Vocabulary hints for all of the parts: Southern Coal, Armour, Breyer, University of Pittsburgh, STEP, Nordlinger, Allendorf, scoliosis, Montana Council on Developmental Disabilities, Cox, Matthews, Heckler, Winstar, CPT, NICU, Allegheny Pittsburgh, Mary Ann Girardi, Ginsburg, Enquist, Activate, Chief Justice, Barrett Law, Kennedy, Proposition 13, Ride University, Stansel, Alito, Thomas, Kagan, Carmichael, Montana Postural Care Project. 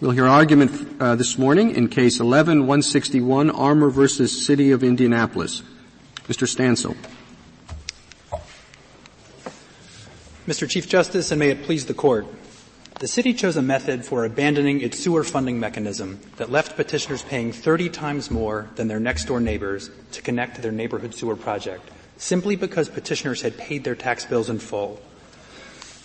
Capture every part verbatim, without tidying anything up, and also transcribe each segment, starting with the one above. We'll hear argument uh, this morning in Case eleven one sixty-one, Armour versus City of Indianapolis. Mister Stansel. Mister Chief Justice, and may it please the Court, the City chose a method for abandoning its sewer funding mechanism that left petitioners paying thirty times more than their next-door neighbors to connect to their neighborhood sewer project, simply because petitioners had paid their tax bills in full.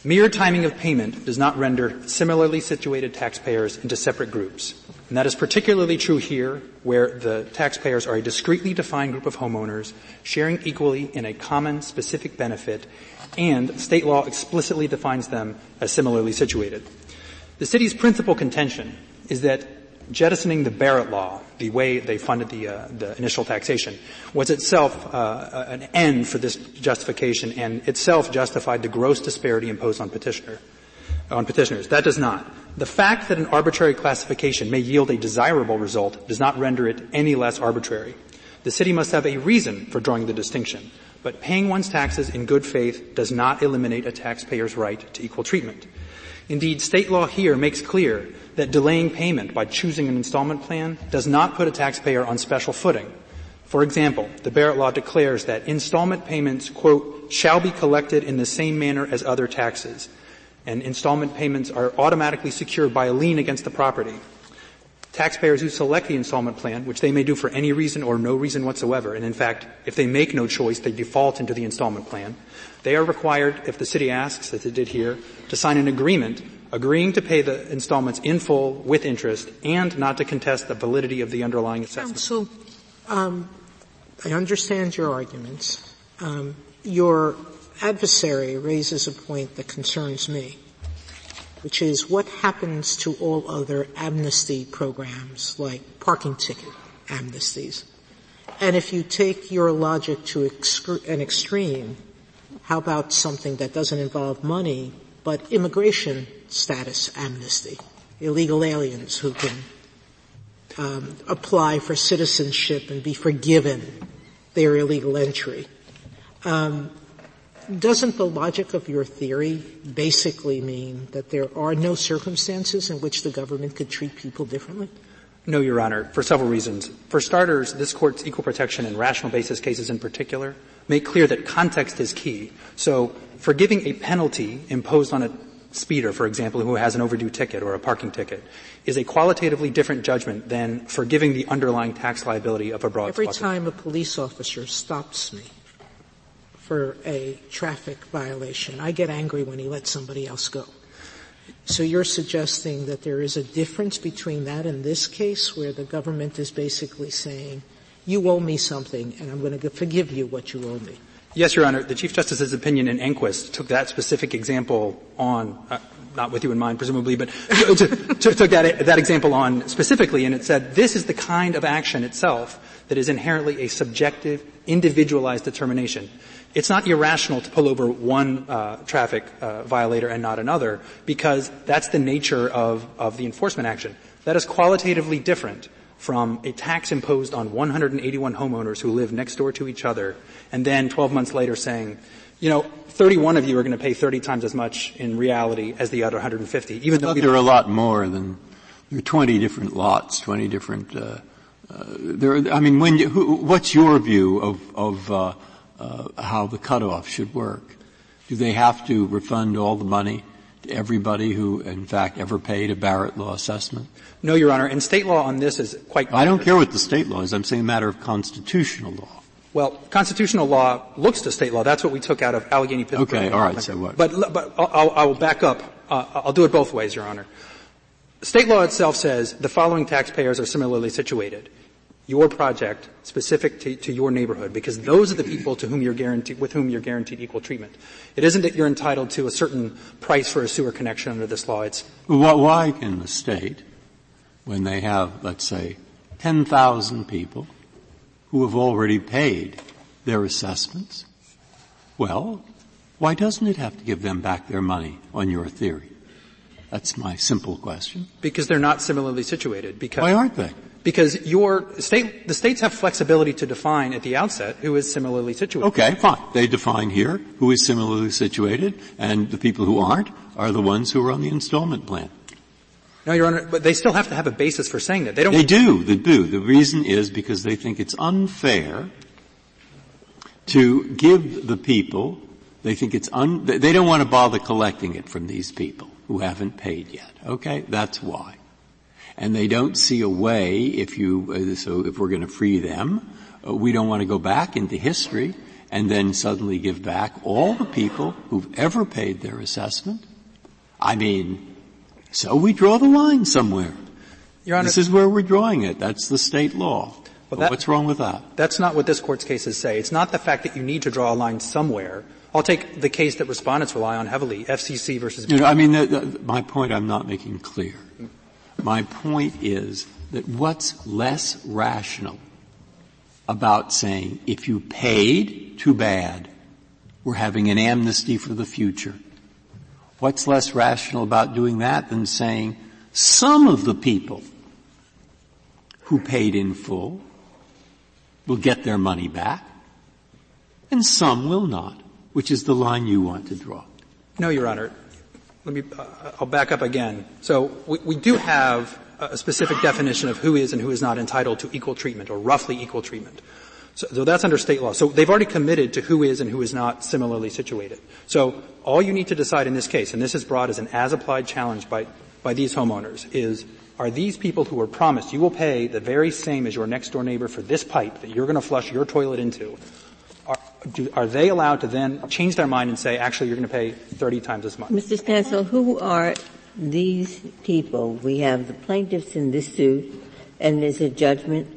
Mere timing of payment does not render similarly situated taxpayers into separate groups, and that is particularly true here, where the taxpayers are a discretely defined group of homeowners sharing equally in a common, specific benefit, and state law explicitly defines them as similarly situated. The City's principal contention is that jettisoning the Barrett Law, the way they funded the, uh, the initial taxation, was itself uh, an end for this justification and itself justified the gross disparity imposed on petitioner, on petitioners. That does not. The fact that an arbitrary classification may yield a desirable result does not render it any less arbitrary. The City must have a reason for drawing the distinction, but paying one's taxes in good faith does not eliminate a taxpayer's right to equal treatment. Indeed, state law here makes clear that delaying payment by choosing an installment plan does not put a taxpayer on special footing. For example, the Barrett Law declares that installment payments, quote, shall be collected in the same manner as other taxes, and installment payments are automatically secured by a lien against the property. Taxpayers who select the installment plan, which they may do for any reason or no reason whatsoever, and in fact, if they make no choice, they default into the installment plan, they are required, if the City asks, as it did here, to sign an agreement agreeing to pay the installments in full with interest and not to contest the validity of the underlying assessment. Counsel, um, I understand your arguments. Um, your adversary raises a point that concerns me, which is what happens to all other amnesty programs like parking ticket amnesties. And if you take your logic to excre- an extreme, how about something that doesn't involve money but immigration status amnesty, illegal aliens who can um, apply for citizenship and be forgiven their illegal entry? Um, Doesn't the logic of your theory basically mean that there are no circumstances in which the government could treat people differently? No, Your Honor, for several reasons. For starters, this Court's equal protection and rational basis cases in particular make clear that context is key. So forgiving a penalty imposed on a speeder, for example, who has an overdue ticket or a parking ticket, is a qualitatively different judgment than forgiving the underlying tax liability of a broad Every bucket. Time a police officer stops me for a traffic violation, I get angry when he lets somebody else go. So you're suggesting that there is a difference between that and this case, where the government is basically saying, you owe me something, and I'm going to forgive you what you owe me. Yes, Your Honor. The Chief Justice's opinion in Enquist took that specific example on, uh, not with you in mind, presumably, but t- t- took that, that example on specifically, and it said this is the kind of action itself that is inherently a subjective, individualized determination. It's not irrational to pull over one uh traffic uh violator and not another, because that's the nature of of the enforcement action. That is qualitatively different from a tax imposed on one hundred eighty-one homeowners who live next door to each other, and then twelve months later saying, you know, thirty-one of you are going to pay thirty times as much in reality as the other one hundred fifty. Even though there are a lot more than there are twenty different lots, twenty different. Uh, uh there. Are, I mean, when you, who, what's your view of of uh Uh, how the cutoff should work? Do they have to refund all the money to everybody who, in fact, ever paid a Barrett Law assessment? No, Your Honor. And state law on this is quite clear. I don't care what the state law is. I'm saying a matter of constitutional law. Well, constitutional law looks to state law. That's what we took out of Allegheny Pittsburgh. Okay, all right. So what? But, but I'll, I'll back up. Uh, I'll do it both ways, Your Honor. State law itself says the following taxpayers are similarly situated. Your project specific to, to your neighborhood, because those are the people to whom you're guaranteed, with whom you're guaranteed equal treatment. It isn't that you're entitled to a certain price for a sewer connection under this law. It's well, why can the state, when they have, let's say, ten thousand people who have already paid their assessments, well, why doesn't it have to give them back their money on your theory? That's my simple question. Because they're not similarly situated. Because why aren't they? Because your state, the states have flexibility to define at the outset who is similarly situated. Okay, fine. They define here who is similarly situated, and the people who aren't are the ones who are on the installment plan. No, Your Honor, but they still have to have a basis for saying that. They don't. They do. They do. The reason is because they think it's unfair to give the people. They think it's un. They don't want to bother collecting it from these people who haven't paid yet. Okay, that's why. And they don't see a way. If you uh, so, if we're going to free them, uh, we don't want to go back into history and then suddenly give back all the people who've ever paid their assessment. I mean, so we draw the line somewhere. Your Honor, this is where we're drawing it. That's the state law. Well, that, what's wrong with that? That's not what this Court's cases say. It's not the fact that you need to draw a line somewhere. I'll take the case that respondents rely on heavily, F C C versus. You know, I mean, the, the, my point I'm not making clear. My point is that what's less rational about saying, if you paid, too bad, we're having an amnesty for the future. What's less rational about doing that than saying some of the people who paid in full will get their money back and some will not, which is the line you want to draw? No, Your Honor. Let me, uh, I'll back up again. So we, we do have a specific definition of who is and who is not entitled to equal treatment or roughly equal treatment. So, so that's under state law. So they've already committed to who is and who is not similarly situated. So all you need to decide in this case, and this is brought as an as-applied challenge by, by these homeowners, is are these people who were promised you will pay the very same as your next-door neighbor for this pipe that you're going to flush your toilet into, are, do, are they allowed to then change their mind and say, actually, you're going to pay thirty times as much? Mister Stansel, who are these people? We have the plaintiffs in this suit, and there's a judgment.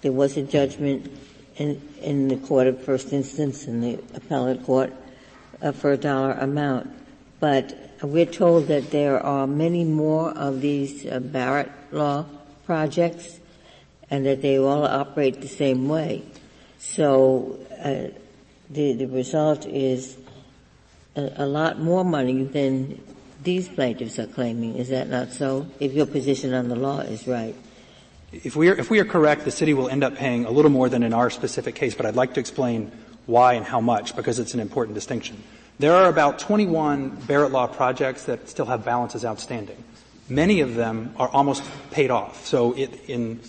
There was a judgment in, in the court of first instance, in the appellate court, uh, for a dollar amount. But we're told that there are many more of these uh, Barrett Law projects, and that they all operate the same way. So uh, the, the result is a, a lot more money than these plaintiffs are claiming. Is that not so? If your position on the law is right. If we are, if we are correct, the city will end up paying a little more than in our specific case, but I'd like to explain why and how much, because it's an important distinction. There are about twenty-one Barrett Law projects that still have balances outstanding. Many of them are almost paid off. So it, in,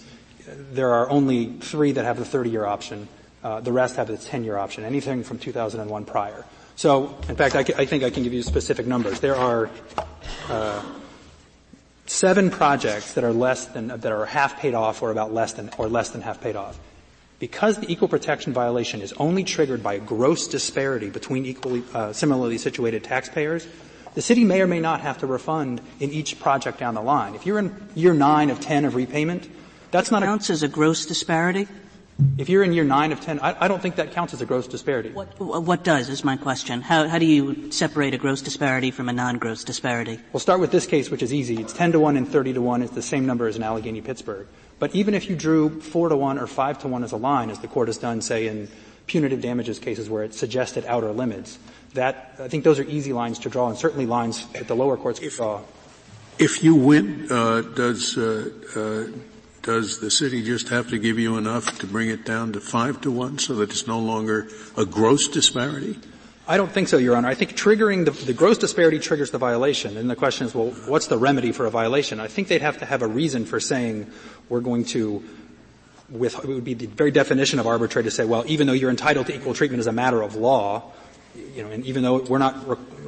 there are only three that have the thirty-year option. Uh, the rest have the ten-year option, anything from two thousand one prior. So, in fact, I, I think I can give you specific numbers. There are uh, seven projects that are less than that are half paid off, or about less than or less than half paid off. Because the equal protection violation is only triggered by a gross disparity between equally uh, similarly situated taxpayers, the city may or may not have to refund in each project down the line. If you're in year nine of ten of repayment, that's not a counts as a gross disparity. If you're in year nine of ten, I, I don't think that counts as a gross disparity. What, what does, is my question. How, how do you separate a gross disparity from a non-gross disparity? We'll start with this case, which is easy. It's ten to one and thirty to one. It's the same number as in Allegheny Pittsburgh. But even if you drew four to one or five to one as a line, as the Court has done, say, in punitive damages cases where it suggested outer limits, that, I think those are easy lines to draw, and certainly lines that the lower courts could draw. If you win, uh, does, uh, uh, Does the city just have to give you enough to bring it down to five to one so that it's no longer a gross disparity? I don't think so, Your Honor. I think triggering the, the gross disparity triggers the violation. And the question is, well, what's the remedy for a violation? I think they'd have to have a reason for saying we're going to with, it would be the very definition of arbitrary to say, well, even though you're entitled to equal treatment as a matter of law, you know, and even though we're not,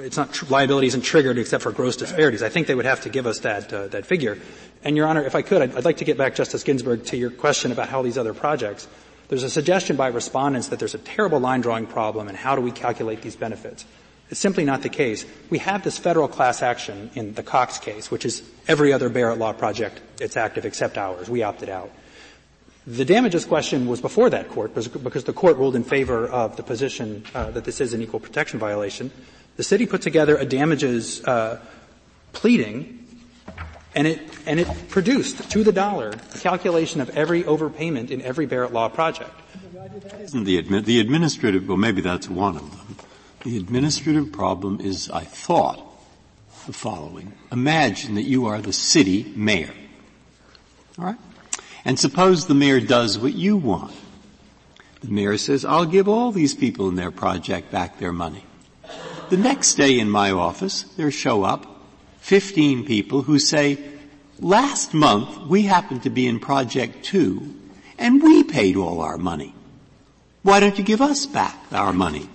it's not tr- liability isn't triggered except for gross disparities. I think they would have to give us that uh, that figure. And Your Honor, if I could, I'd, I'd like to get back, Justice Ginsburg, to your question about how these other projects. There's a suggestion by respondents that there's a terrible line drawing problem, and how do we calculate these benefits? It's simply not the case. We have this federal class action in the Cox case, which is every other Barrett Law project. It's active except ours. We opted out. The damages question was before that court because the court ruled in favor of the position uh, that this is an equal protection violation. The city put together a damages uh, pleading, and it and it produced to the dollar a calculation of every overpayment in every Barrett Law project. Isn't the admi- the administrative? Well, maybe that's one of them. The administrative problem is, I thought, the following: imagine that you are the city mayor. All right. And suppose the mayor does what you want. The mayor says, I'll give all these people in their project back their money. The next day in my office, there show up fifteen people who say, Last month, we happened to be in Project Two, and we paid all our money. Why don't you give us back our money?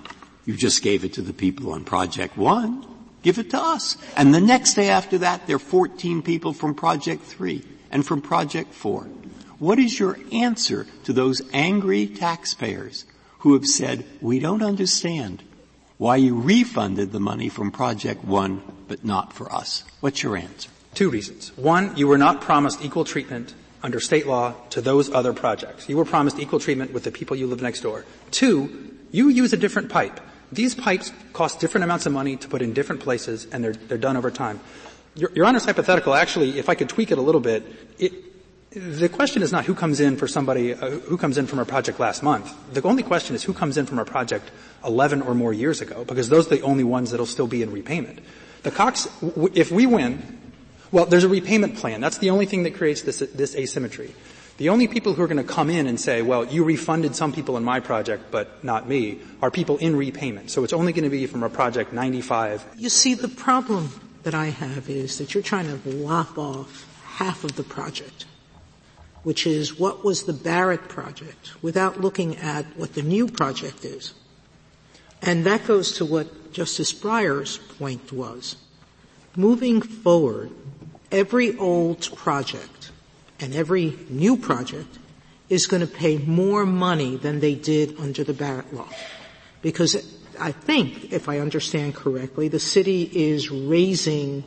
You just gave it to the people on Project One. Give it to us. And the next day after that, there are fourteen people from Project Three and from Project Four. What is your answer to those angry taxpayers who have said, we don't understand why you refunded the money from Project One, but not for us? What's your answer? Two reasons. One, you were not promised equal treatment under state law to those other projects. You were promised equal treatment with the people you live next door. Two, you use a different pipe. These pipes cost different amounts of money to put in different places, and they're, they're done over time. Your, Your Honor's hypothetical, actually, if I could tweak it a little bit, it, the question is not who comes in for somebody, uh, who comes in from a project last month. The only question is who comes in from a project eleven or more years ago, because those are the only ones that'll still be in repayment. The Cox, w- if we win, well, there's a repayment plan. That's the only thing that creates this, this asymmetry. The only people who are going to come in and say, well, you refunded some people in my project, but not me, are people in repayment. So it's only going to be from a project ninety-five. You see, the problem that I have is that you're trying to lop off half of the project, which is what was the Barrett project, without looking at what the new project is. And that goes to what Justice Breyer's point was. Moving forward, every old project and every new project is going to pay more money than they did under the Barrett Law. Because I think, if I understand correctly, the city is raising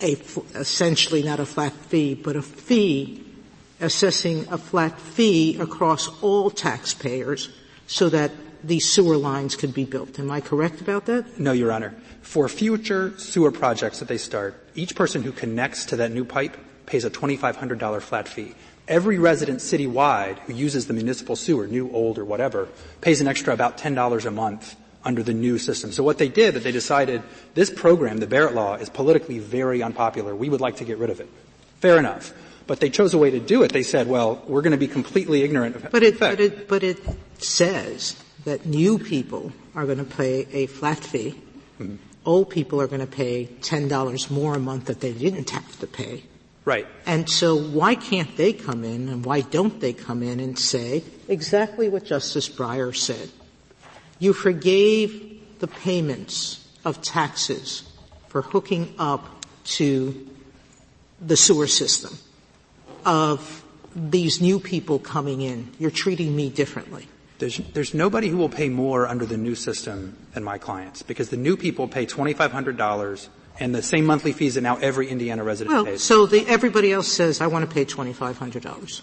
a, essentially not a flat fee, but a fee, assessing a flat fee across all taxpayers so that these sewer lines could be built. Am I correct about that? No, Your Honor. For future sewer projects that they start, each person who connects to that new pipe pays a twenty-five hundred dollars flat fee. Every resident citywide who uses the municipal sewer, new, old, or whatever, pays an extra about ten dollars a month under the new system. So what they did that they decided, this program, the Barrett Law, is politically very unpopular. We would like to get rid of it. Fair enough. But they chose a way to do it. They said, well, we're going to be completely ignorant of but it, effect. But it, but it says that new people are going to pay a flat fee. Mm-hmm. Old people are going to pay ten dollars more a month that they didn't have to pay. Right. And so why can't they come in, and why don't they come in and say exactly what Justice Breyer said? You forgave the payments of taxes for hooking up to the sewer system of these new people coming in. You're treating me differently. There's, there's nobody who will pay more under the new system than my clients, because the new people pay twenty-five hundred dollars and the same monthly fees that now every Indiana resident well, pays. So the, everybody else says, I want to pay twenty-five hundred dollars.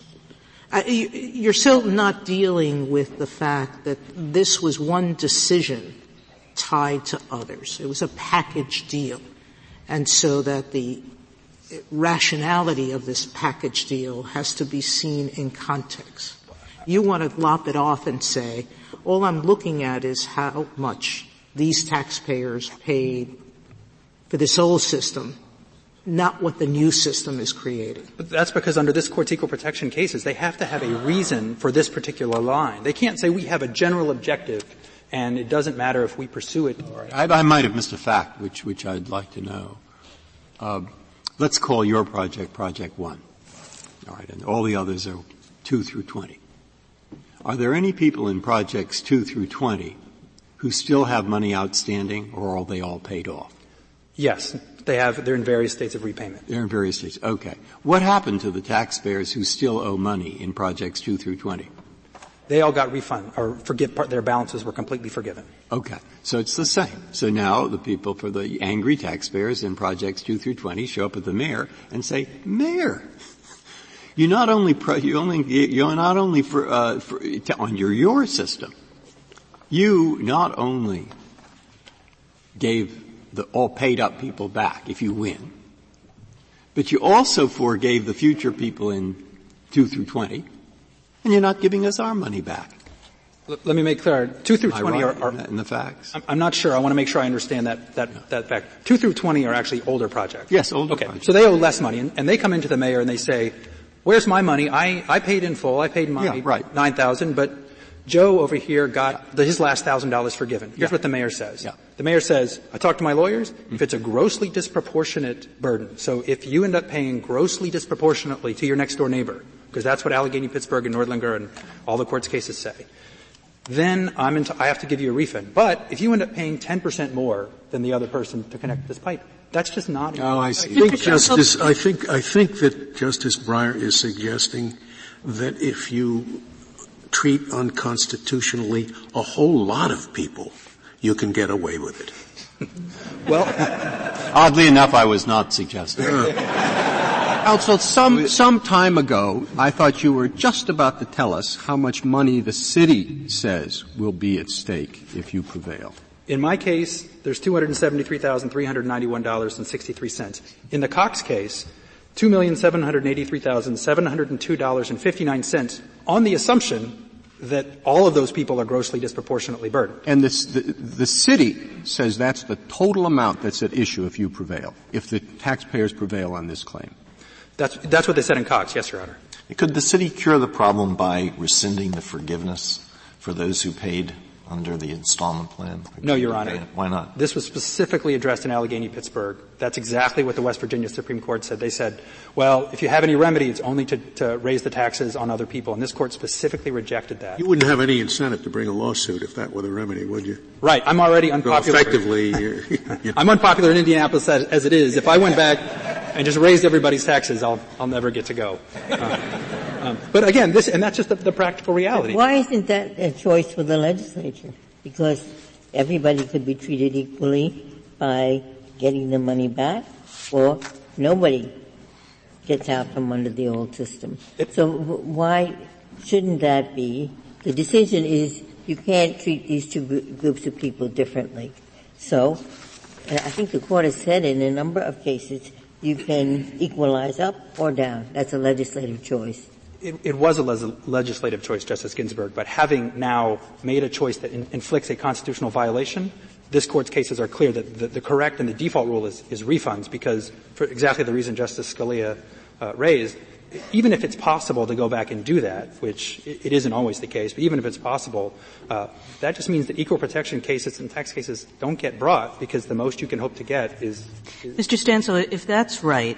Uh, you, you're still not dealing with the fact that this was one decision tied to others. It was a package deal. And so that the rationality of this package deal has to be seen in context. You want to lop it off and say, all I'm looking at is how much these taxpayers paid for this old system, not what the new system is creating. But that's because under this Court's equal protection cases, they have to have a reason for this particular line. They can't say we have a general objective and it doesn't matter if we pursue it. All right. I, I might have missed a fact, which, which I'd like to know. Uh, let's call your project Project One. All right. And all the others are two through twenty. Are there any people in Projects two through twenty who still have money outstanding, or are they all paid off? Yes. They have, they're in various states of repayment. They're in various states. Okay. What happened to the taxpayers who still owe money in Projects two through twenty? They all got refunded, or forgive, their balances were completely forgiven. Okay. So it's the same. So now the people for the angry taxpayers in Projects two through twenty show up at the mayor and say, Mayor, You not only, pro, you only, you're not only for, uh, for, on your, your system, you not only gave the all paid up people back if you win, but you also forgave the future people in two through twenty, and you're not giving us our money back. Let me make clear, two through twenty are, are in, the, in the facts. I'm, I'm not sure. I want to make sure I understand that, that, yeah. that fact. two through twenty are actually older projects. Yes, older okay. projects. So they owe less money, and, and they come into the mayor and they say, where's my money? I, I paid in full. I paid my yeah, right. nine thousand, but Joe over here got the, his last one thousand dollars forgiven. Here's yeah. what the mayor says. Yeah. The mayor says, I talked to my lawyers, mm-hmm. if it's a grossly disproportionate burden, so if you end up paying grossly disproportionately to your next-door neighbor, because that's what Allegheny, Pittsburgh, and Nordlinger and all the court's cases say, then I'm into, I have to give you a refund. But if you end up paying ten percent more than the other person to connect this pipe, that's just not. Oh, I see. I think, Justice, I think, I think that Justice Breyer is suggesting that if you treat unconstitutionally a whole lot of people, you can get away with it. Well, oddly enough, I was not suggesting. Counsel, some, some time ago, I thought you were just about to tell us how much money the city says will be at stake if you prevail. In my case, there's two hundred seventy-three thousand, three hundred ninety-one dollars and sixty-three cents. In the Cox case, two million, seven hundred eighty-three thousand, seven hundred two dollars and fifty-nine cents on the assumption that all of those people are grossly disproportionately burdened. And this, the, the city says that's the total amount that's at issue if you prevail, if the taxpayers prevail on this claim. That's, that's what they said in Cox. Yes, Your Honor. Could the city cure the problem by rescinding the forgiveness for those who paid under the installment plan? No, Your Honor. Why not? This was specifically addressed in Allegheny, Pittsburgh. That's exactly what the West Virginia Supreme Court said. They said, well, if you have any remedy, it's only to, to raise the taxes on other people. And this Court specifically rejected that. You wouldn't have any incentive to bring a lawsuit if that were the remedy, would you? Right. I'm already unpopular. So effectively, you're, you're I'm unpopular in Indianapolis as, as it is. If I went back and just raised everybody's taxes, I'll, I'll never get to go. Uh, Um, but again, this, and that's just the, the practical reality. But why isn't that a choice for the legislature? Because everybody could be treated equally by getting the money back, or nobody gets out from under the old system. It, so w- why shouldn't that be? The decision is you can't treat these two gr- groups of people differently. So I think the Court has said in a number of cases you can equalize up or down. That's a legislative choice. It, it was a le- legislative choice, Justice Ginsburg, but having now made a choice that in- inflicts a constitutional violation, this Court's cases are clear that the, the correct and the default rule is, is refunds, because for exactly the reason Justice Scalia uh, raised, even if it's possible to go back and do that, which it, it isn't always the case, but even if it's possible, uh, that just means that equal protection cases and tax cases don't get brought, because the most you can hope to get is... is Mister Stansel, if that's right,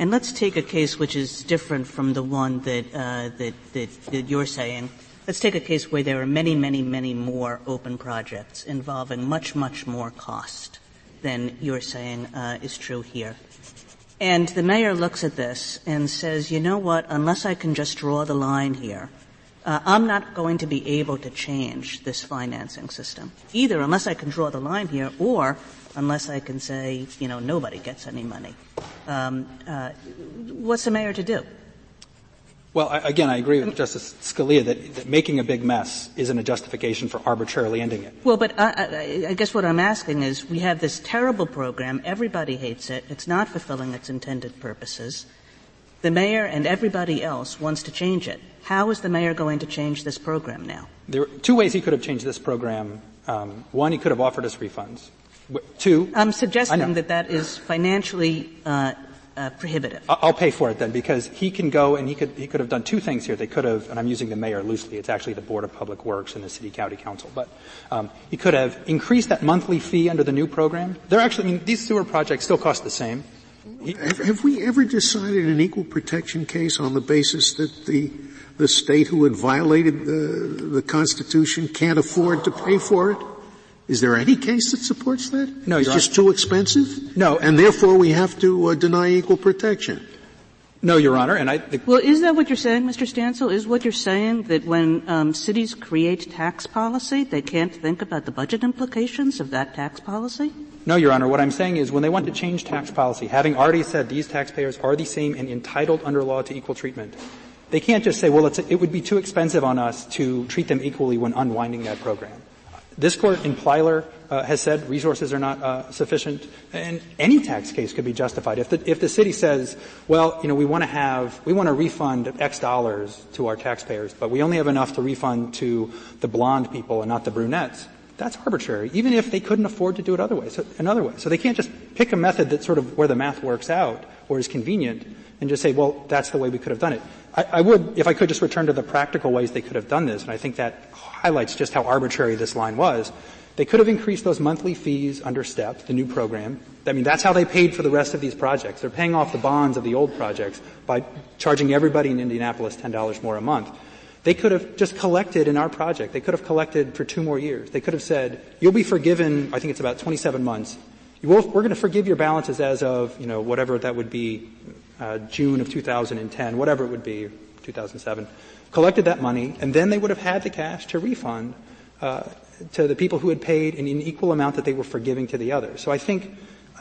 and let's take a case which is different from the one that, uh, that, that, that you're saying. Let's take a case where there are many, many, many more open projects involving much, much more cost than you're saying, uh, is true here. And the mayor looks at this and says, you know what, unless I can just draw the line here, uh, I'm not going to be able to change this financing system. Either unless I can draw the line here or unless I can say, you know, nobody gets any money. Um, uh, what's the mayor to do? Well, I, again, I agree with I mean, Justice Scalia that, that making a big mess isn't a justification for arbitrarily ending it. Well, but I, I, I guess what I'm asking is we have this terrible program. Everybody hates it. It's not fulfilling its intended purposes. The mayor and everybody else wants to change it. How is the mayor going to change this program now? There are two ways he could have changed this program. Um, one, he could have offered us refunds. Two, I'm suggesting that that is financially uh, uh prohibitive. I'll pay for it then, because he can go and he could he could have done two things here. They could have, and I'm using the mayor loosely. It's actually the Board of Public Works and the City County Council. But um he could have increased that monthly fee under the new program. They're actually, I mean, these sewer projects still cost the same. He, have, have we ever decided an equal protection case on the basis that the the state who had violated the the Constitution can't afford to pay for it? Is there any case that supports that? No, Your Honor. It's just too expensive? No. And therefore we have to uh, deny equal protection? No, Your Honor. And I the Well, is that what you're saying, Mister Stansel? Is what you're saying that when um cities create tax policy, they can't think about the budget implications of that tax policy? No, Your Honor. What I'm saying is when they want to change tax policy, having already said these taxpayers are the same and entitled under law to equal treatment, they can't just say, well, it's, it would be too expensive on us to treat them equally when unwinding that program. This Court in Plyler uh, has said resources are not uh, sufficient, and any tax case could be justified. If the, if the city says, well, you know, we want to have, we want to refund X dollars to our taxpayers, but we only have enough to refund to the blonde people and not the brunettes, that's arbitrary, even if they couldn't afford to do it other way, so, another way. So they can't just pick a method that's sort of where the math works out or is convenient and just say, well, that's the way we could have done it. I, I would, if I could, just return to the practical ways they could have done this, and I think that highlights just how arbitrary this line was. They could have increased those monthly fees under STEP, the new program. I mean, that's how they paid for the rest of these projects. They're paying off the bonds of the old projects by charging everybody in Indianapolis ten dollars more a month. They could have just collected in our project. They could have collected for two more years. They could have said, you'll be forgiven, I think it's about twenty-seven months. You will, we're going to forgive your balances as of, you know, whatever that would be, uh, June of two thousand ten, whatever it would be, two thousand seven. Collected that money, and then they would have had the cash to refund, uh, to the people who had paid an equal amount that they were forgiving to the others. So I think,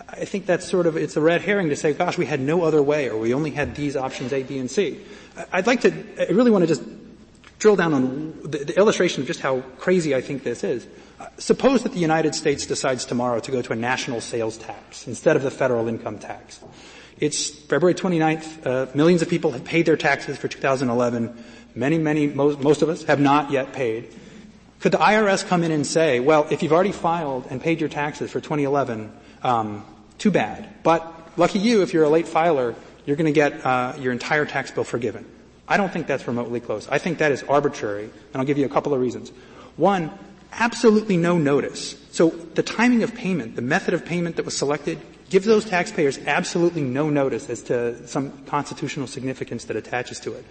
I think that's sort of, it's a red herring to say, gosh, we had no other way, or we only had these options A, B, and C. I'd like to, I really want to just drill down on the, the illustration of just how crazy I think this is. Uh, suppose that the United States decides tomorrow to go to a national sales tax instead of the federal income tax. It's February twenty-ninth, uh, millions of people have paid their taxes for two thousand eleven. Many, many, most, most of us have not yet paid. Could the I R S come in and say, well, if you've already filed and paid your taxes for twenty eleven, um, too bad. But lucky you, if you're a late filer, you're going to get uh, your entire tax bill forgiven. I don't think that's remotely close. I think that is arbitrary, and I'll give you a couple of reasons. One, absolutely no notice. So the timing of payment, the method of payment that was selected, gives those taxpayers absolutely no notice as to some constitutional significance that attaches to it.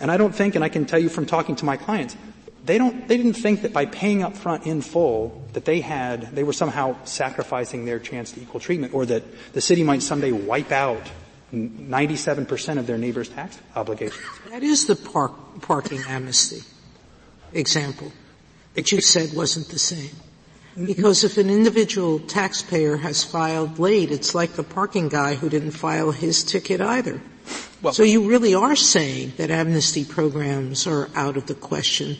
And I don't think, and I can tell you from talking to my clients, They don't, they didn't think that by paying up front in full that they had, they were somehow sacrificing their chance to equal treatment, or that the city might someday wipe out ninety-seven percent of their neighbors' tax obligations. That is the park, parking amnesty example that you said wasn't the same. Because if an individual taxpayer has filed late, it's like the parking guy who didn't file his ticket either. Well, so you really are saying that amnesty programs are out of the question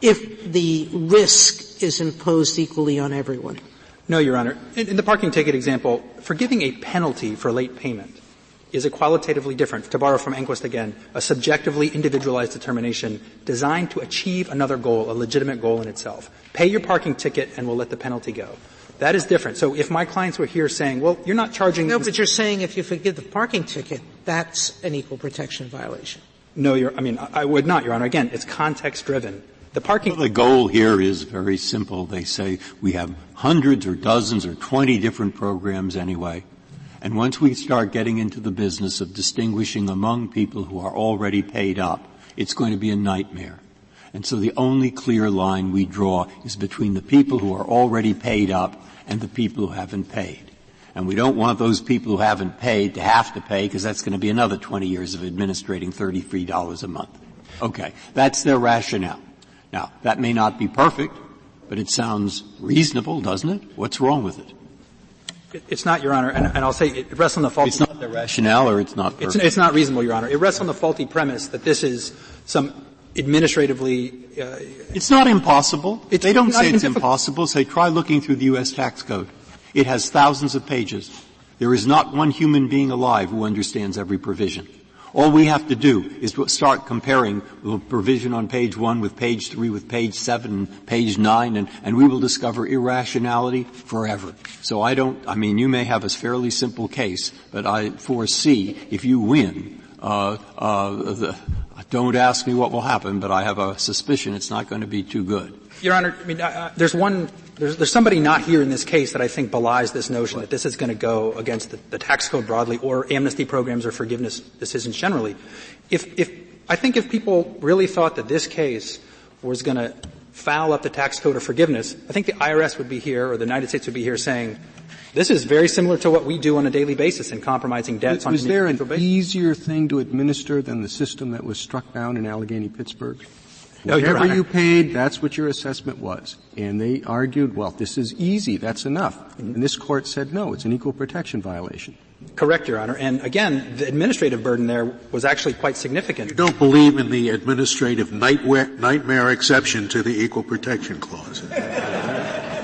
if the risk is imposed equally on everyone. No, Your Honor. In, in the parking ticket example, forgiving a penalty for late payment is a qualitatively different, to borrow from Enquist again, a subjectively individualized determination designed to achieve another goal, a legitimate goal in itself. Pay your parking ticket and we'll let the penalty go. That is different. So if my clients were here saying, well, you're not charging... No, but you're saying if you forgive the parking ticket, that's an equal protection violation. No, Your I mean, I, I would not, Your Honor. Again, it's context-driven. The parking well, the goal here is very simple. They say we have hundreds or dozens or twenty different programs anyway. And once we start getting into the business of distinguishing among people who are already paid up, it's going to be a nightmare. And so the only clear line we draw is between the people who are already paid up and the people who haven't paid. And we don't want those people who haven't paid to have to pay, because that's going to be another twenty years of administrating thirty-three dollars a month. Okay. That's their rationale. Now, that may not be perfect, but it sounds reasonable, doesn't it? What's wrong with it? it it's not, Your Honor, and, and I'll say it rests on the faulty... It's not the rationale or it's not perfect? It's, it's not reasonable, Your Honor. It rests on the faulty premise that this is some administratively... Uh, it's not impossible. It's, they don't say it's difficult. impossible. Say, try looking through the U S tax code. It has thousands of pages. There is not one human being alive who understands every provision. All we have to do is to start comparing the provision on page one with page three with page seven, page nine, and, and we will discover irrationality forever. So I don't, I mean, you may have a fairly simple case, but I foresee if you win, uh, uh, the, don't ask me what will happen, but I have a suspicion it's not going to be too good. Your Honor, I mean, uh, there's one, there's, there's somebody not here in this case that I think belies this notion that this is going to go against the, the tax code broadly or amnesty programs or forgiveness decisions generally. If, if, I think if people really thought that this case was going to foul up the tax code or forgiveness, I think the I R S would be here or the United States would be here saying, this is very similar to what we do on a daily basis in compromising debts on an individual basis. Was there an easier thing to administer than the system that was struck down in Allegheny Pittsburgh? No, Whatever you paid, that's what your assessment was. And they argued, well, this is easy, that's enough. Mm-hmm. And this court said, no, it's an equal protection violation. Correct, Your Honor. And again, the administrative burden there was actually quite significant. You don't believe in the administrative nightmare, nightmare exception to the equal protection clause.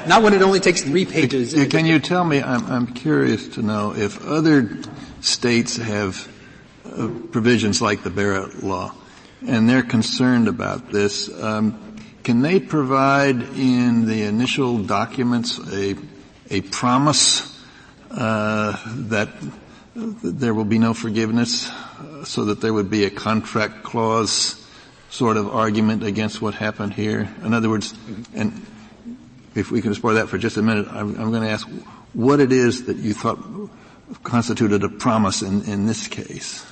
Not when it only takes three pages. Can, can you tell me, I'm, I'm curious to know, if other states have uh, provisions like the Barrett Law, and they're concerned about this, um, can they provide in the initial documents a a promise uh, that there will be no forgiveness, so that there would be a contract clause sort of argument against what happened here? In other words, and if we can explore that for just a minute, I'm, I'm going to ask what it is that you thought constituted a promise in, in this case.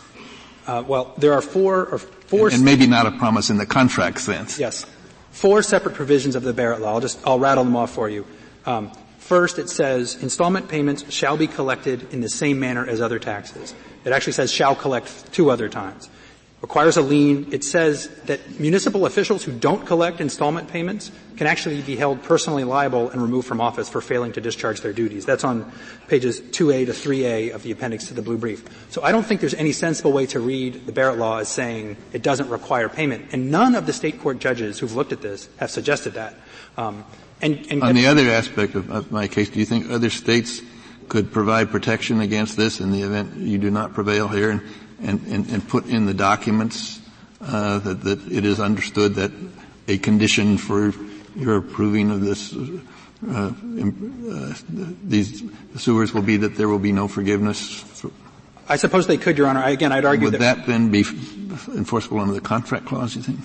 Uh, well, there are four or four. And, and maybe not a promise in the contract sense. Yes. Four separate provisions of the Barrett Law. I'll just, I'll rattle them off for you. Um, First, it says installment payments shall be collected in the same manner as other taxes. It actually says shall collect two other times. Requires a lien. It says that municipal officials who don't collect installment payments can actually be held personally liable and removed from office for failing to discharge their duties. That's on pages two A to three A of the appendix to the blue brief. So I don't think there's any sensible way to read the Barrett Law as saying it doesn't require payment. And none of the state court judges who've looked at this have suggested that. Um, And, and on the other aspect of, of my case, do you think other states could provide protection against this in the event you do not prevail here and, and, and, and put in the documents uh, that, that it is understood that a condition for your approving of this, uh, uh, these sewers will be that there will be no forgiveness? For, I suppose they could, Your Honor. I, again, I'd argue would that. Would that then be enforceable under the contract clause, you think?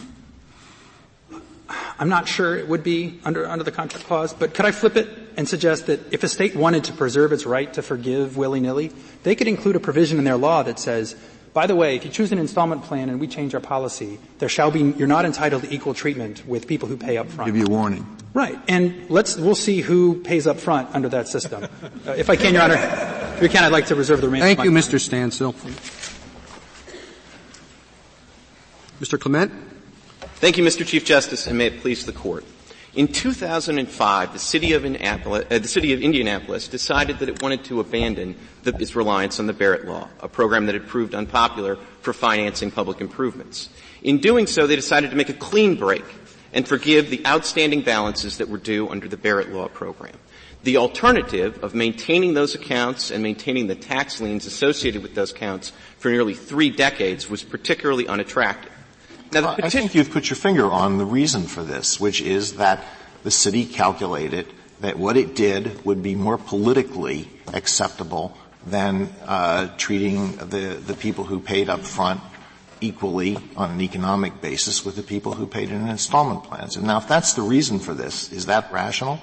I'm not sure it would be under, under the contract clause, but could I flip it and suggest that if a state wanted to preserve its right to forgive willy-nilly, they could include a provision in their law that says, by the way, if you choose an installment plan and we change our policy, there shall be, you're not entitled to equal treatment with people who pay up front. Give you a warning. Right. And let's, we'll see who pays up front under that system. uh, if I can, Your Honor, if you can, I'd like to reserve the remainder. Thank you, Mister Stansel. Mister Clement? Thank you, Mister Chief Justice, and may it please the Court. In two thousand five, the City of Indianapolis, uh, the City of Indianapolis decided that it wanted to abandon the, its reliance on the Barrett Law, a program that had proved unpopular for financing public improvements. In doing so, they decided to make a clean break and forgive the outstanding balances that were due under the Barrett Law program. The alternative of maintaining those accounts and maintaining the tax liens associated with those accounts for nearly three decades was particularly unattractive. Now, I think you've put your finger on the reason for this, which is that the city calculated that what it did would be more politically acceptable than uh treating the, the people who paid up front equally on an economic basis with the people who paid in installment plans. And now if that's the reason for this, is that rational?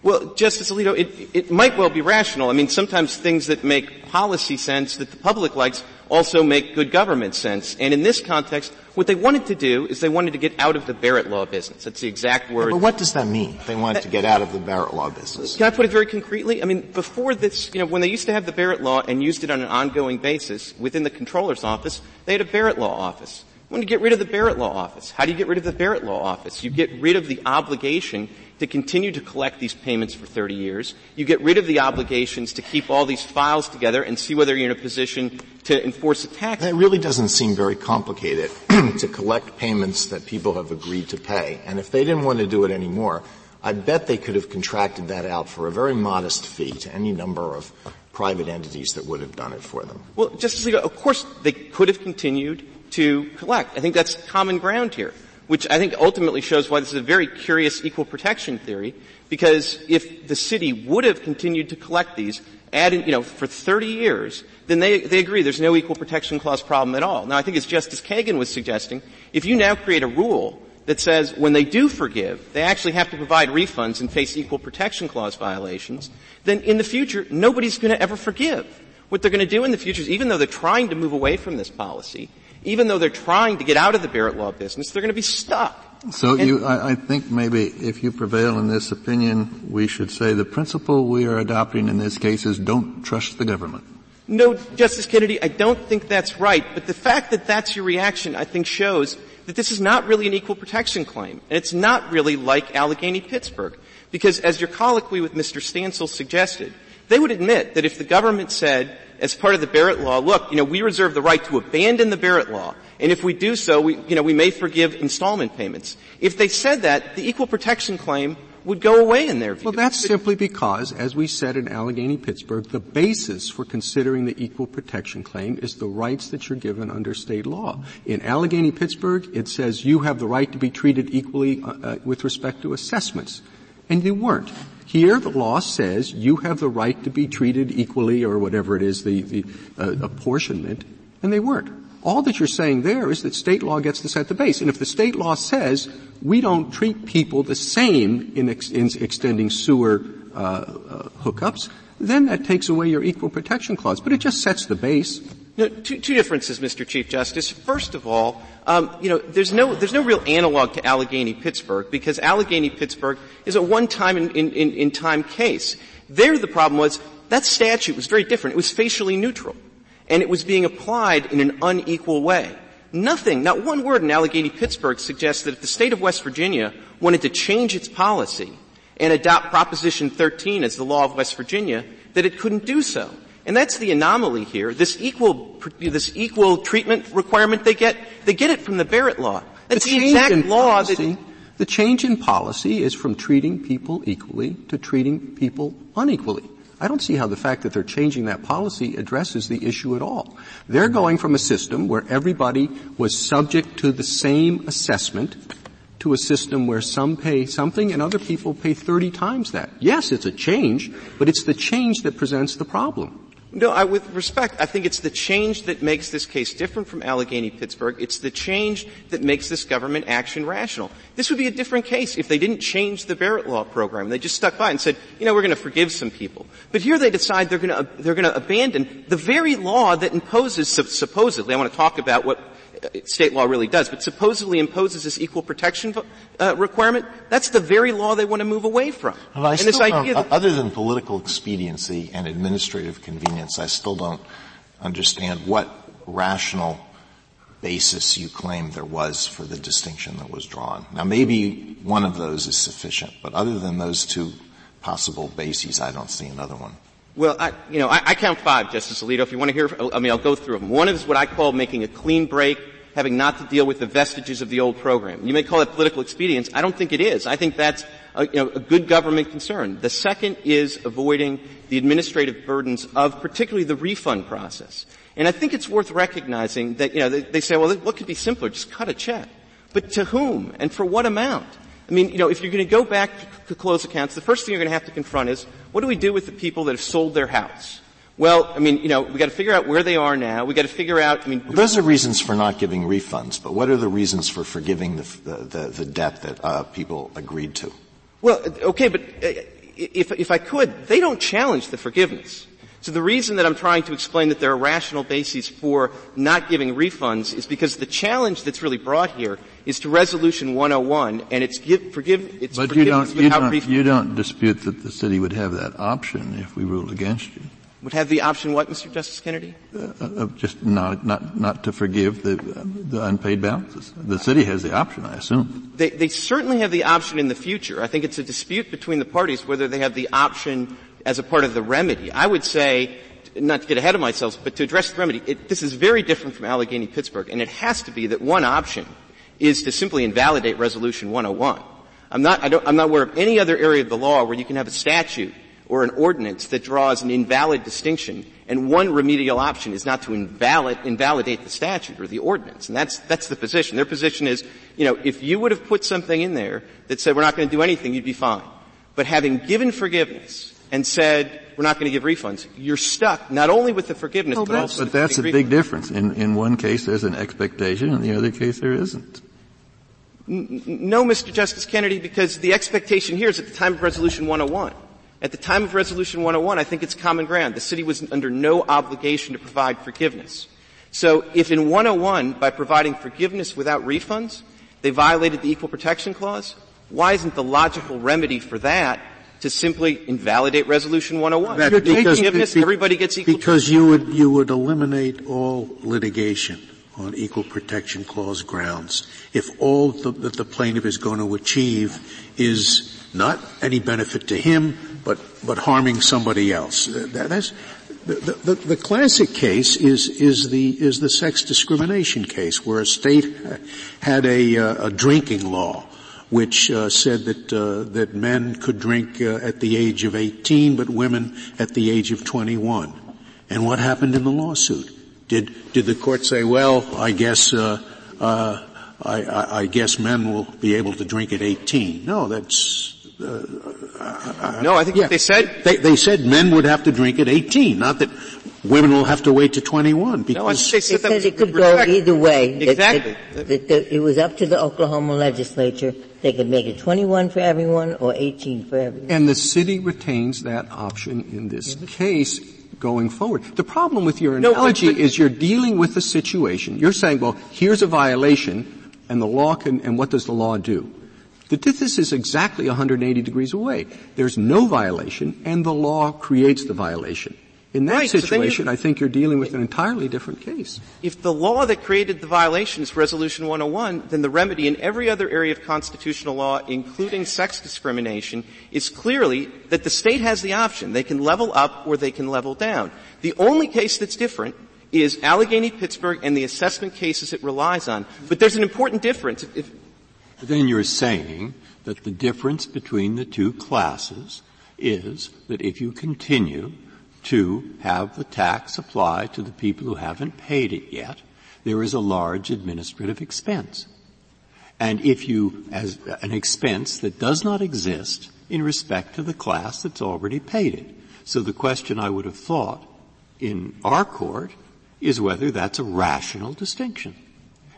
Well, Justice Alito, it, it might well be rational. I mean, sometimes things that make policy sense that the public likes also make good government sense. And in this context, what they wanted to do is they wanted to get out of the Barrett Law business. That's the exact word. Yeah, but what does that mean, they wanted that, to get out of the Barrett Law business? Can I put it very concretely? I mean, before this, you know, when they used to have the Barrett Law and used it on an ongoing basis within the Comptroller's office, they had a Barrett Law office. They wanted to get rid of the Barrett Law office. How do you get rid of the Barrett Law office? You get rid of the obligation to continue to collect these payments for thirty years. You get rid of the obligations to keep all these files together and see whether you're in a position to enforce a tax. That really doesn't seem very complicated to collect payments that people have agreed to pay. And if they didn't want to do it anymore, I bet they could have contracted that out for a very modest fee to any number of private entities that would have done it for them. Well, Justice Alito, of course they could have continued to collect. I think that's common ground here, which I think ultimately shows why this is a very curious equal protection theory, because if the city would have continued to collect these, add in, you know, for thirty years, then they, they agree there's no equal protection clause problem at all. Now, I think as Justice Kagan was suggesting, if you now create a rule that says when they do forgive, they actually have to provide refunds and face equal protection clause violations, then in the future, nobody's going to ever forgive. What they're going to do in the future is, even though they're trying to move away from this policy, even though they're trying to get out of the Barrett Law business, they're going to be stuck. So and you, I, I think maybe if you prevail in this opinion, we should say the principle we are adopting in this case is don't trust the government. No, Justice Kennedy, I don't think that's right. But the fact that that's your reaction, I think, shows that this is not really an equal protection claim. And it's not really like Allegheny Pittsburgh. Because as your colloquy with Mister Stansel suggested, they would admit that if the government said, as part of the Barrett Law, look, you know, we reserve the right to abandon the Barrett Law, and if we do so, we, you know, we may forgive installment payments. If they said that, the equal protection claim would go away in their view. Well, that's simply because, as we said in Allegheny Pittsburgh, the basis for considering the equal protection claim is the rights that you're given under state law. In Allegheny Pittsburgh, it says you have the right to be treated equally uh, uh, with respect to assessments, and they weren't. Here, the law says you have the right to be treated equally, or whatever it is, the, the uh, apportionment, and they weren't. All that you're saying there is that state law gets to set the base. And if the state law says we don't treat people the same in, ex- in extending sewer uh, uh, hookups, then that takes away your equal protection clause. But it just sets the base. No, two, two differences, Mister Chief Justice. First of all, um, you know, there's no there's no real analog to Allegheny Pittsburgh, because Allegheny Pittsburgh is a one-time in, in, in, in time case. There, the problem was that statute was very different. It was facially neutral, and it was being applied in an unequal way. Nothing, not one word in Allegheny Pittsburgh suggests that if the state of West Virginia wanted to change its policy and adopt Proposition thirteen as the law of West Virginia, that it couldn't do so. And that's the anomaly here. This equal, this equal treatment requirement they get, they get it from the Barrett Law. That's the, the exact law policy, that... The change in policy is from treating people equally to treating people unequally. I don't see how the fact that they're changing that policy addresses the issue at all. They're going from a system where everybody was subject to the same assessment to a system where some pay something and other people pay thirty times that. Yes, it's a change, but it's the change that presents the problem. No, I, with respect, I think it's the change that makes this case different from Allegheny Pittsburgh. It's the change that makes this government action rational. This would be a different case if they didn't change the Barrett Law program. They just stuck by and said, you know, we're going to forgive some people. But here they decide they're going to, they're going to abandon the very law that imposes, supposedly, I want to talk about what state law really does, but supposedly imposes this equal protection uh, requirement. That's the very law they want to move away from. Well, and this idea that other than political expediency and administrative convenience, I still don't understand what rational basis you claim there was for the distinction that was drawn. Now, maybe one of those is sufficient, but other than those two possible bases, I don't see another one. Well, I, you know, I, I count five, Justice Alito. If you want to hear, I mean, I'll go through them. One is what I call making a clean break, having not to deal with the vestiges of the old program. You may call it political expedience. I don't think it is. I think that's a, you know, a good government concern. The second is avoiding the administrative burdens of particularly the refund process. And I think it's worth recognizing that, you know, they, they say, well, what could be simpler? Just cut a check. But to whom and for what amount? I mean, you know, if you're going to go back to close accounts, the first thing you're going to have to confront is, what do we do with the people that have sold their house? Well, I mean, you know, we got to figure out where they are now. We got to figure out. I mean, well, those are reasons for not giving refunds, but what are the reasons for forgiving the the, the debt that uh, people agreed to? Well, okay, but if if I could, they don't challenge the forgiveness. So the reason that I'm trying to explain that there are rational bases for not giving refunds is because the challenge that's really brought here is to Resolution one oh one, and it's give, forgive, it's but forgiveness you don't, without refunds. But you don't dispute that the city would have that option if we ruled against you. Would have the option what, Mister Justice Kennedy? Uh, uh, just not, not, not to forgive the, uh, the unpaid balances. The city has the option, I assume. They, they certainly have the option in the future. I think it's a dispute between the parties whether they have the option as a part of the remedy. I would say, not to get ahead of myself, but to address the remedy, it, this is very different from Allegheny Pittsburgh, and it has to be that one option is to simply invalidate Resolution one oh one. I'm not, I don't, I'm not aware of any other area of the law where you can have a statute or an ordinance that draws an invalid distinction, and one remedial option is not to invalid, invalidate the statute or the ordinance. And that's, that's the position. Their position is, you know, if you would have put something in there that said we're not going to do anything, you'd be fine. But having given forgiveness and said, we're not going to give refunds, you're stuck not only with the forgiveness, well, but that's, also with the But that's a big difference. In, in one case, there's an expectation, and in the other case, there isn't. N- no, Mister Justice Kennedy, because the expectation here is at the time of Resolution one oh one. At the time of Resolution one oh one, I think it's common ground. The city was under no obligation to provide forgiveness. So if in one oh one, by providing forgiveness without refunds, they violated the Equal Protection Clause, why isn't the logical remedy for that to simply invalidate Resolution one oh one? That, because forgiveness, be, everybody gets equal because protection. you would you would eliminate all litigation on Equal Protection Clause grounds if all the, that the plaintiff is going to achieve is not any benefit to him, but but harming somebody else. That, that's the, the, the classic case is is the is the sex discrimination case, where a state had a, a drinking law which uh, said that uh, that men could drink uh, at the age of eighteen, but women at the age of twenty-one. And what happened in the lawsuit? Did did the court say, well, I guess uh, uh, I, I, I guess men will be able to drink at eighteen? No, that's. Uh, I, I, no, I think yeah. what they said they, they said men would have to drink at eighteen, not that women will have to wait to twenty-one. Because no, I think they said that because it could respect. go either way. Exactly, it, it, it, it was up to the Oklahoma legislature. They could make it twenty-one for everyone or eighteen for everyone. And the city retains that option in this mm-hmm. case going forward. The problem with your analogy no, but, but, is you're dealing with the situation. You're saying, well, here's a violation, and the law can. And what does the law do? That this is exactly one hundred eighty degrees away. There's no violation, and the law creates the violation. In that right, situation, so I think you're dealing with an entirely different case. If the law that created the violation is Resolution one oh one, then the remedy in every other area of constitutional law, including sex discrimination, is clearly that the state has the option. They can level up or they can level down. The only case that's different is Allegheny Pittsburgh and the assessment cases it relies on. But there's an important difference. If, But then you're saying that the difference between the two classes is that if you continue to have the tax apply to the people who haven't paid it yet, there is a large administrative expense. And if you, as an expense that does not exist in respect to the class that's already paid it. So the question I would have thought in our court is whether that's a rational distinction.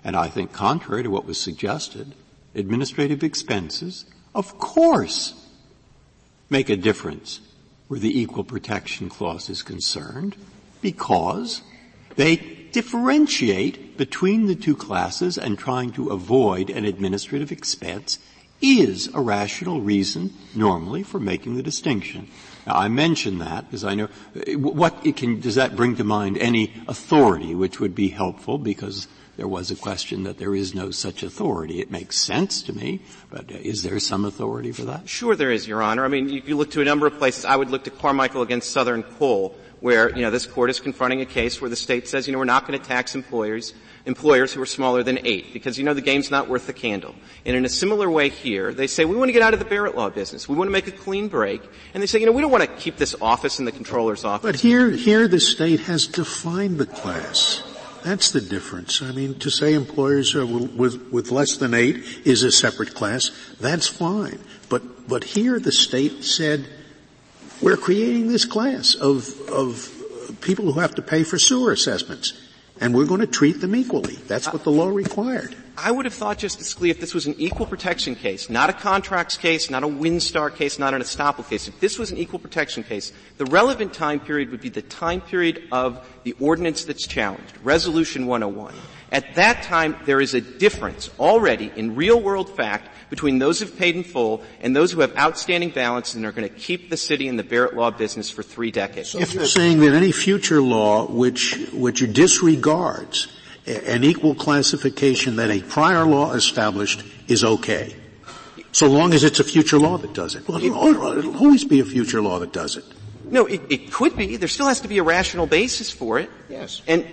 And I think contrary to what was suggested, administrative expenses, of course, make a difference where the Equal Protection Clause is concerned because they differentiate between the two classes, and trying to avoid an administrative expense is a rational reason normally for making the distinction. Now, I mention that because I know what it can, does that bring to mind any authority which would be helpful because there was a question that there is no such authority. It makes sense to me, but is there some authority for that? Sure there is, Your Honor. I mean, if you look to a number of places, I would look to Carmichael against Southern Coal, where, you know, this court is confronting a case where the state says, you know, we're not going to tax employers, employers who are smaller than eight, because, you know, the game's not worth the candle. And in a similar way here, they say, we want to get out of the Barrett Law business. We want to make a clean break. And they say, you know, we don't want to keep this office in the comptroller's office. But here, here the state has defined the class. That's the difference. I mean, to say employers are with, with less than eight is a separate class, that's fine. But, but here the state said, we're creating this class of, of people who have to pay for sewer assessments, and we're going to treat them equally. That's what the law required. I would have thought, Justice Scalia, if this was an equal protection case, not a contracts case, not a Winstar case, not an estoppel case, if this was an equal protection case, the relevant time period would be the time period of the ordinance that's challenged, Resolution one oh one. At that time, there is a difference already in real-world fact between those who've paid in full and those who have outstanding balance and are going to keep the city in the Barrett Law business for three decades. So if you're saying that any future law which which disregards an equal classification that a prior law established is okay, so long as it's a future law that does it. Well, it'll, it'll always be a future law that does it. No, it, it could be. There still has to be a rational basis for it. Yes. And.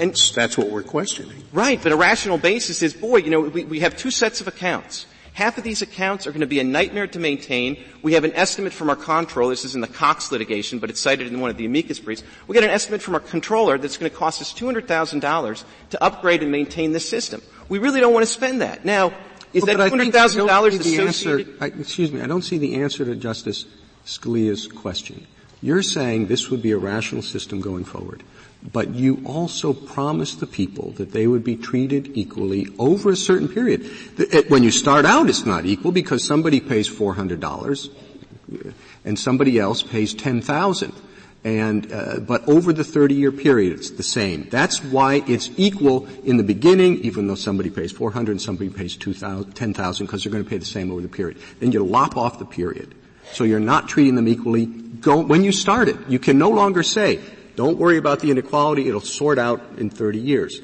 And that's what we're questioning. Right, but a rational basis is, boy, you know, we, we have two sets of accounts. Half of these accounts are going to be a nightmare to maintain. We have an estimate from our controller. This is in the Cox litigation, but it's cited in one of the amicus briefs. We get an estimate from our controller that's going to cost us two hundred thousand dollars to upgrade and maintain this system. We really don't want to spend that. Now, is well, that two hundred thousand dollars associated? I, excuse me, I don't see the answer to Justice Scalia's question. You're saying this would be a rational system going forward. But you also promised the people that they would be treated equally over a certain period. When you start out, it's not equal because somebody pays four hundred dollars and somebody else pays ten thousand dollars. And, uh, but over the thirty-year period, it's the same. That's why it's equal in the beginning, even though somebody pays four hundred dollars and somebody pays two thousand, ten thousand dollars because they're going to pay the same over the period. Then you lop off the period. So you're not treating them equally. Go, when you start it, you can no longer say, don't worry about the inequality, it'll sort out in thirty years.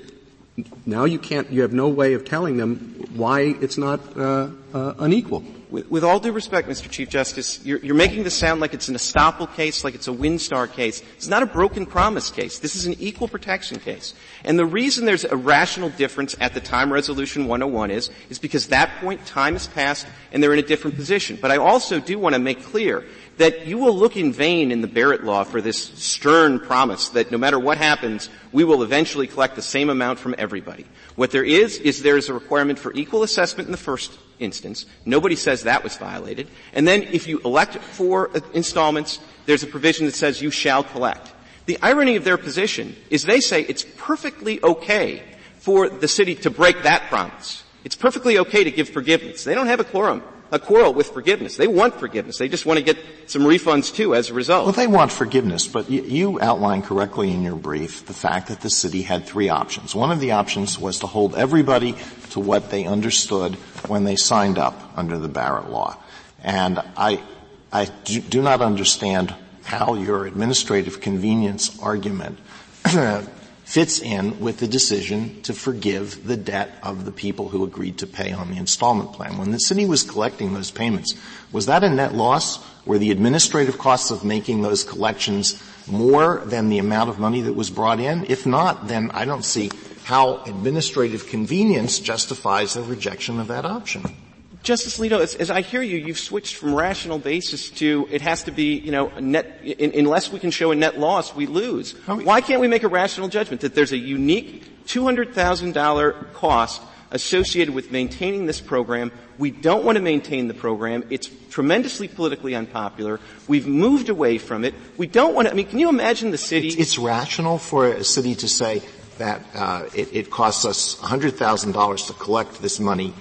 now you can't, you have no way of telling them why it's not uh, uh, unequal. With, with all due respect, Mister Chief Justice, you're, you're making this sound like it's an estoppel case, like it's a Winstar case. It's not a broken promise case. This is an equal protection case. And the reason there's a rational difference at the time Resolution one oh one is, is because that point time has passed and they're in a different position. But I also do want to make clear that you will look in vain in the Barrett Law for this stern promise that no matter what happens, we will eventually collect the same amount from everybody. What there is, is there is a requirement for equal assessment in the first instance. Nobody says that was violated. And then if you elect for installments, there's a provision that says you shall collect. The irony of their position is they say it's perfectly okay for the city to break that promise. It's perfectly okay to give forgiveness. They don't have a quorum. A quarrel with forgiveness. They want forgiveness. They just want to get some refunds, too, as a result. Well, they want forgiveness, but y- you outlined correctly in your brief the fact that the city had three options. One of the options was to hold everybody to what they understood when they signed up under the Barrett Law. And I, I do, do not understand how your administrative convenience argument fits in with the decision to forgive the debt of the people who agreed to pay on the installment plan. When the city was collecting those payments, was that a net loss? Were the administrative costs of making those collections more than the amount of money that was brought in? If not, then I don't see how administrative convenience justifies the rejection of that option. Justice Alito, as, as I hear you, you've switched from rational basis to it has to be, you know, a net. In, unless we can show a net loss, we lose. Why can't we make a rational judgment that there's a unique two hundred thousand dollars cost associated with maintaining this program? We don't want to maintain the program. It's tremendously politically unpopular. We've moved away from it. We don't want to. I mean, can you imagine the city? It's, it's rational for a city to say that uh, it, it costs us one hundred thousand dollars to collect this money.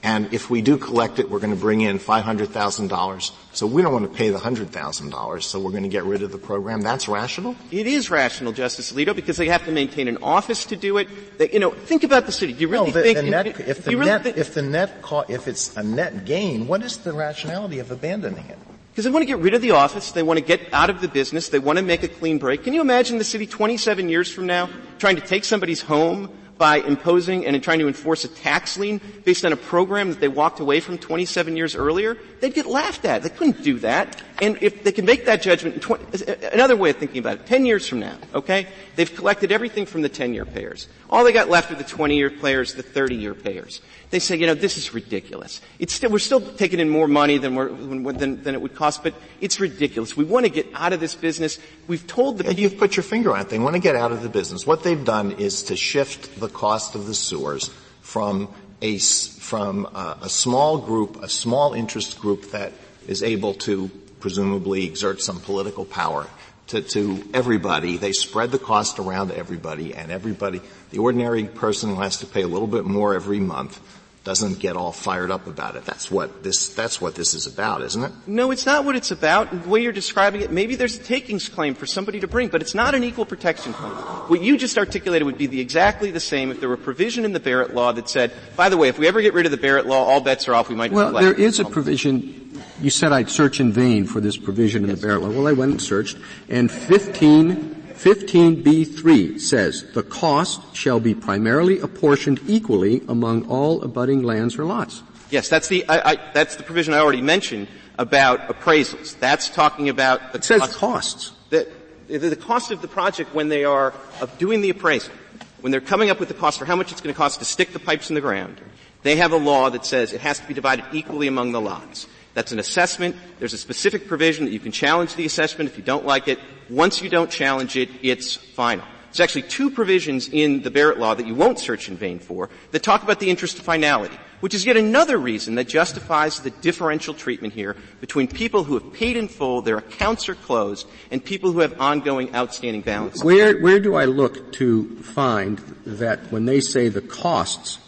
And if we do collect it, we're going to bring in five hundred thousand dollars. So we don't want to pay the one hundred thousand dollars, so we're going to get rid of the program. That's rational? It is rational, Justice Alito, because they have to maintain an office to do it. They, you know, think about the city. Do you really no, the, think, the net, it, if, the you net, really think if the net co- if it's a net gain, what is the rationality of abandoning it? Because they want to get rid of the office. They want to get out of the business. They want to make a clean break. Can you imagine the city twenty-seven years from now trying to take somebody's home by imposing and trying to enforce a tax lien based on a program that they walked away from twenty-seven years earlier? They'd get laughed at. They couldn't do that. And if they can make that judgment in twenty another way of thinking about it, ten years from now, okay, they've collected everything from the ten-year payers. All they got left are the twenty-year payers, the thirty-year payers. They say, you know, this is ridiculous. It's still, we're still taking in more money than we're, than, than it would cost, but it's ridiculous. We want to get out of this business. We've told the people. You've put your finger on it. They want to get out of the business. What they've done is to shift the cost of the sewers from a, from a, a small group, a small interest group that is able to presumably exert some political power to, to everybody. They spread the cost around to everybody, and everybody, the ordinary person who has to pay a little bit more every month, doesn't get all fired up about it. That's what this, that's what this is about, isn't it? No, it's not what it's about. The way you're describing it, maybe there's a takings claim for somebody to bring, but it's not an equal protection claim. What you just articulated would be the, exactly the same if there were a provision in the Barrett Law that said, by the way, if we ever get rid of the Barrett Law, all bets are off, we might Well, there is a provision. You said I'd search in vain for this provision in yes. the Barrett Law. Well, I went and searched, and fifteen, fifteen B three says, the cost shall be primarily apportioned equally among all abutting lands or lots. Yes, that's the, I, I, that's the provision I already mentioned about appraisals. That's talking about the It says cost, costs. The, the cost of the project when they are of doing the appraisal, when they're coming up with the cost for how much it's going to cost to stick the pipes in the ground, they have a law that says it has to be divided equally among the lots. That's an assessment. There's a specific provision that you can challenge the assessment if you don't like it. Once you don't challenge it, it's final. There's actually two provisions in the Barrett Law that you won't search in vain for that talk about the interest of finality, which is yet another reason that justifies the differential treatment here between people who have paid in full, their accounts are closed, and people who have ongoing outstanding balances. Where, where do I look to find that when they say the costs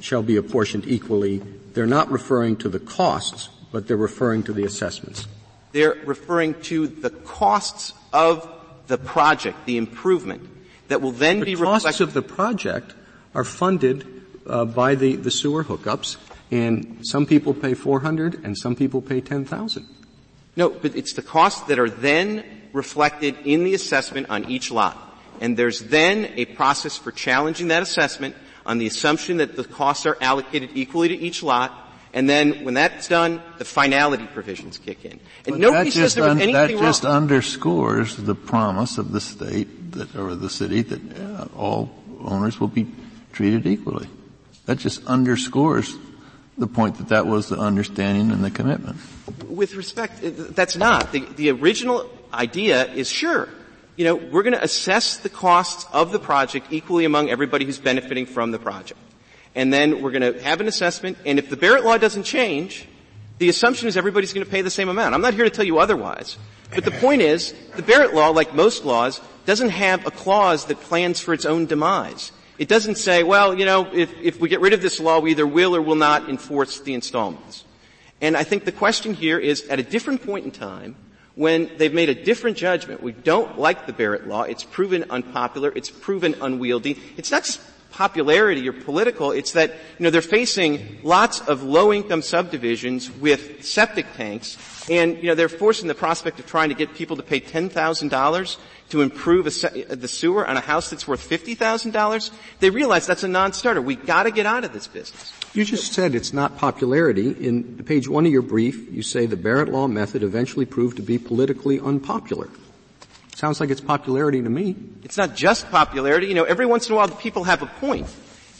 shall be apportioned equally, they're not referring to the costs, but they're referring to the assessments? They're referring to the costs of the project, the improvement, that will then the be reflected. The costs of the project are funded uh, by the, the sewer hookups, and some people pay four hundred and some people pay ten thousand. No, but it's the costs that are then reflected in the assessment on each lot. and there's then a process for challenging that assessment on the assumption that the costs are allocated equally to each lot. And then when that's done, the finality provisions kick in. And but nobody says there was un- anything that wrong. That just underscores the promise of the state that, or the city that uh, all owners will be treated equally. That just underscores the point that that was the understanding and the commitment. With respect, that's not. The, the original idea is, sure, you know, we're going to assess the costs of the project equally among everybody who's benefiting from the project. And then we're going to have an assessment, and if the Barrett Law doesn't change, the assumption is everybody's going to pay the same amount. I'm not here to tell you otherwise. But the point is, the Barrett Law, like most laws, doesn't have a clause that plans for its own demise. It doesn't say, well, you know, if, if we get rid of this law, we either will or will not enforce the installments. And I think the question here is, at a different point in time, when they've made a different judgment, we don't like the Barrett Law, it's proven unpopular, it's proven unwieldy, it's not just popularity or political, it's that, you know, they're facing lots of low-income subdivisions with septic tanks, and, you know, they're forcing the prospect of trying to get people to pay ten thousand dollars to improve a se- the sewer on a house that's worth fifty thousand dollars. They realize that's a non-starter. We've got to get out of this business. You just said it's not popularity. In page one of your brief, you say the Barrett Law method eventually proved to be politically unpopular. Sounds like it's popularity to me. It's not just popularity. You know, every once in a while the people have a point.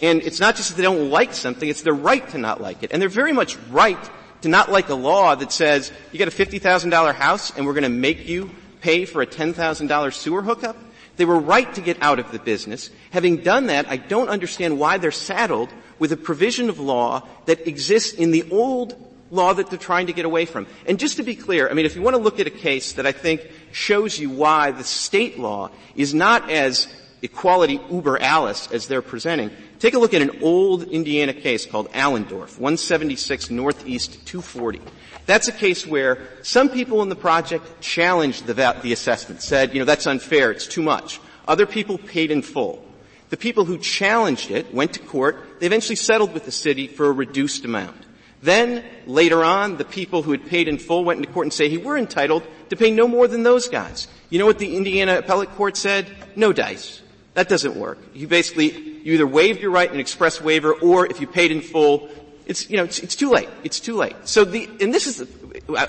And it's not just that they don't like something, it's their right to not like it. And they're very much right to not like a law that says, you got a fifty thousand dollars house and we're going to make you pay for a ten thousand dollars sewer hookup. They were right to get out of the business. Having done that, I don't understand why they're saddled with a provision of law that exists in the old law that they're trying to get away from. And just to be clear, I mean, if you want to look at a case that I think shows you why the state law is not as equality uber alles as they're presenting, take a look at an old Indiana case called Allendorf, one seventy-six Northeast two forty. That's a case where some people in the project challenged the, va- the assessment, said, you know, that's unfair, it's too much. Other people paid in full. The people who challenged it went to court. They eventually settled with the city for a reduced amount. Then, later on, the people who had paid in full went into court and say, hey, we're entitled to pay no more than those guys. You know what the Indiana appellate court said? No dice. That doesn't work. You basically, you either waived your right in an express waiver, or if you paid in full, it's, you know, it's, it's too late. It's too late. So the, and this is,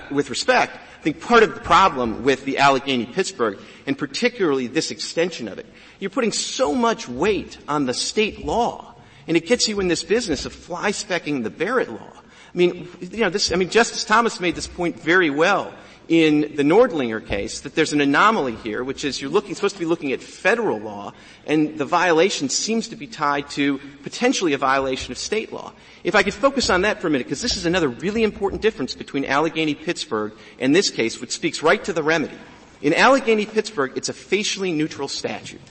with respect, I think part of the problem with the Allegheny Pittsburgh, and particularly this extension of it, you're putting so much weight on the state law, and it gets you in this business of fly-specking the Barrett Law. I mean, you know, this, I mean, Justice Thomas made this point very well in the Nordlinger case, that there's an anomaly here, which is you're looking, supposed to be looking at federal law, and the violation seems to be tied to potentially a violation of state law. If I could focus on that for a minute, because this is another really important difference between Allegheny Pittsburgh and this case, which speaks right to the remedy. In Allegheny Pittsburgh, it's a facially neutral statute.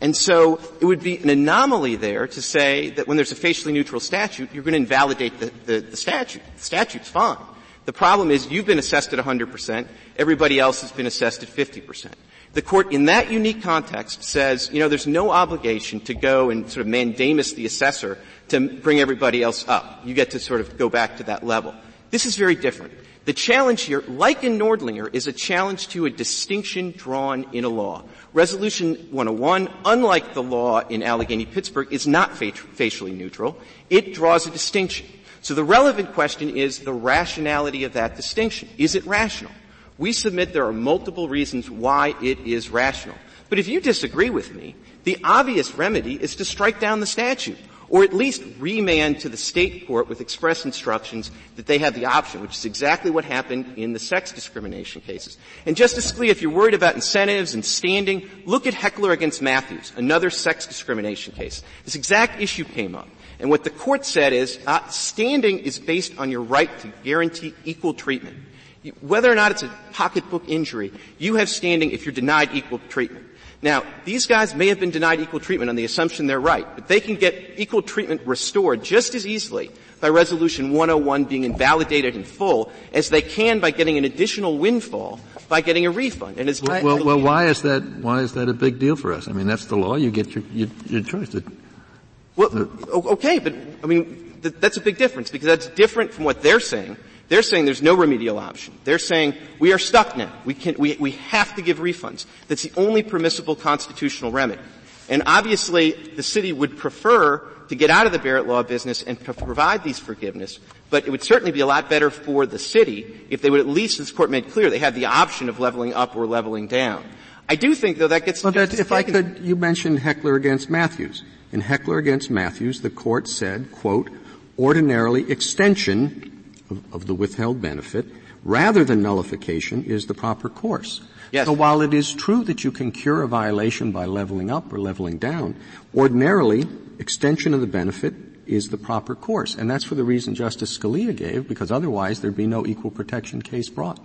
And so it would be an anomaly there to say that when there's a facially neutral statute, you're going to invalidate the, the, the statute. The statute's fine. The problem is you've been assessed at one hundred percent. Everybody else has been assessed at fifty percent. The court in that unique context says, you know, there's no obligation to go and sort of mandamus the assessor to bring everybody else up. You get to sort of go back to that level. This is very different. The challenge here, like in Nordlinger, is a challenge to a distinction drawn in a law. Resolution one oh one, unlike the law in Allegheny-Pittsburgh, is not facially neutral. It draws a distinction. So the relevant question is the rationality of that distinction. Is it rational? We submit there are multiple reasons why it is rational. But if you disagree with me, the obvious remedy is to strike down the statute, or at least remand to the state court with express instructions that they have the option, which is exactly what happened in the sex discrimination cases. And Justice Scalia, if you're worried about incentives and standing, look at Heckler against Matthews, another sex discrimination case. This exact issue came up. And what the court said is, uh, standing is based on your right to guarantee equal treatment. Whether or not it's a pocketbook injury, you have standing if you're denied equal treatment. Now, these guys may have been denied equal treatment on the assumption they're right, but they can get equal treatment restored just as easily by Resolution one oh one being invalidated in full as they can by getting an additional windfall by getting a refund. And as well, well, well why is that? Why is that a big deal for us? I mean, that's the law. You get your your, your choice. The, well, the, okay, but I mean, th- that's a big difference because that's different from what they're saying. They're saying there's no remedial option. They're saying we are stuck now. We can, we, we have to give refunds. That's the only permissible constitutional remedy. And obviously, the city would prefer to get out of the Barrett Law business and to provide these forgiveness, but it would certainly be a lot better for the city if they would at least, as the court made clear, they had the option of leveling up or leveling down. I do think, though, that gets well, that, if I could, you mentioned Heckler against Matthews. In Heckler against Matthews, the court said, quote, ordinarily extension of, of the withheld benefit rather than nullification is the proper course. Yes. So while it is true that you can cure a violation by leveling up or leveling down, ordinarily extension of the benefit is the proper course. And that's for the reason Justice Scalia gave, because otherwise there'd be no equal protection case brought.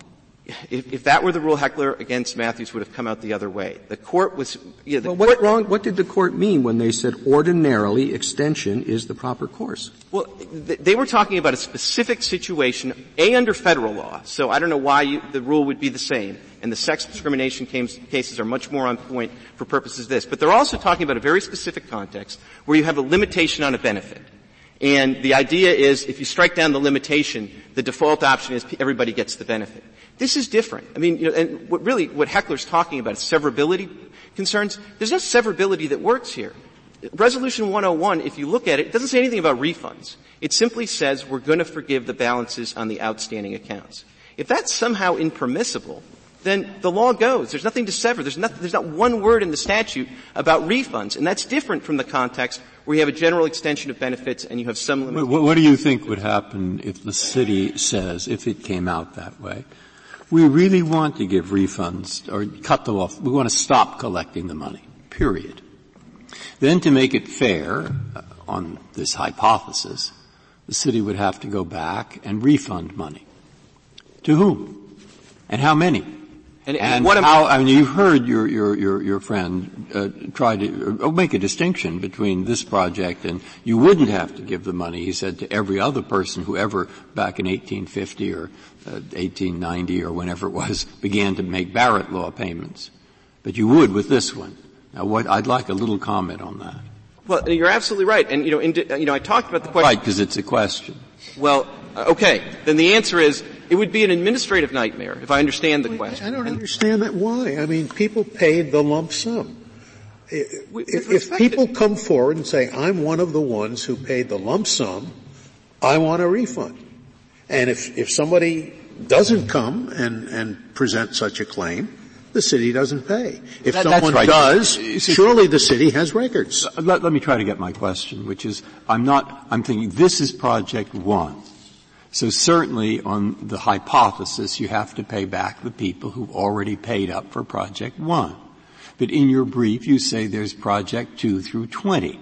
If, if that were the rule, Heckler against Matthews would have come out the other way. The court was, yeah, the well, what court, wrong, what did the court mean when they said ordinarily extension is the proper course? Well, th- they were talking about a specific situation, A, under federal law. So I don't know why you, the rule would be the same. And the sex discrimination case, cases are much more on point for purposes of this. But they're also talking about a very specific context where you have a limitation on a benefit. And the idea is if you strike down the limitation, the default option is everybody gets the benefit. This is different. I mean, you know, and what really what Heckler's talking about is severability concerns. There's no severability that works here. Resolution one oh one, if you look at it, it doesn't say anything about refunds. It simply says we're going to forgive the balances on the outstanding accounts. If that's somehow impermissible, then the law goes. There's nothing to sever. There's not, there's not one word in the statute about refunds, and that's different from the context where you have a general extension of benefits and you have some limitations. What, what do you think would happen if the city says, if it came out that way, we really want to give refunds or cut them off, we want to stop collecting the money, period. Then to make it fair, uh, on this hypothesis, the city would have to go back and refund money. To whom? And how many? And, and, and how, I mean, you heard your, your, your, your friend, uh, try to uh, make a distinction between this project and you wouldn't have to give the money, he said, to every other person who ever back in eighteen fifty or uh, eighteen ninety or whenever it was began to make Barrett Law payments. But you would with this one. Now what, I'd like a little comment on that. Well, you're absolutely right. And, you know, in, you know, I talked about the question. Right, because it's a question. Well, okay. Then the answer is, it would be an administrative nightmare, if I understand the I, question. I don't understand that. Why? I mean, people paid the lump sum. If, if people come forward and say, I'm one of the ones who paid the lump sum, I want a refund. And if, if somebody doesn't come and, and present such a claim, the city doesn't pay. If that, someone right. does, surely the city has records. Let, let me try to get my question, which is, I'm not, I'm thinking this is Project One. So certainly on the hypothesis you have to pay back the people who've already paid up for Project one. But in your brief you say there's Project two through twenty.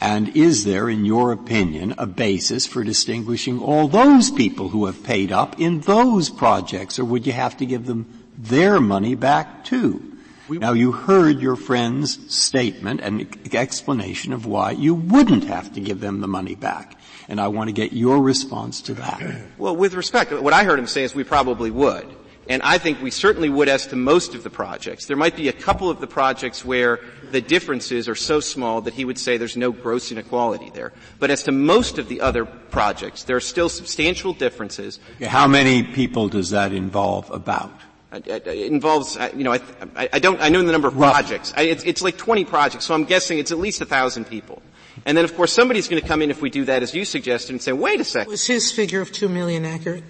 And is there, in your opinion, a basis for distinguishing all those people who have paid up in those projects, or would you have to give them their money back too? We now you heard your friend's statement and explanation of why you wouldn't have to give them the money back. And I want to get your response to that. Well, with respect, what I heard him say is we probably would. And I think we certainly would as to most of the projects. There might be a couple of the projects where the differences are so small that he would say there's no gross inequality there. But as to most of the other projects, there are still substantial differences. How many people does that involve about? It involves, you know, I, I don't, I know the number of Rough. projects. I, it's, it's like twenty projects, so I'm guessing it's at least a thousand people. And then, of course, somebody's going to come in if we do that, as you suggested, and say, wait a second. Was his figure of two million accurate?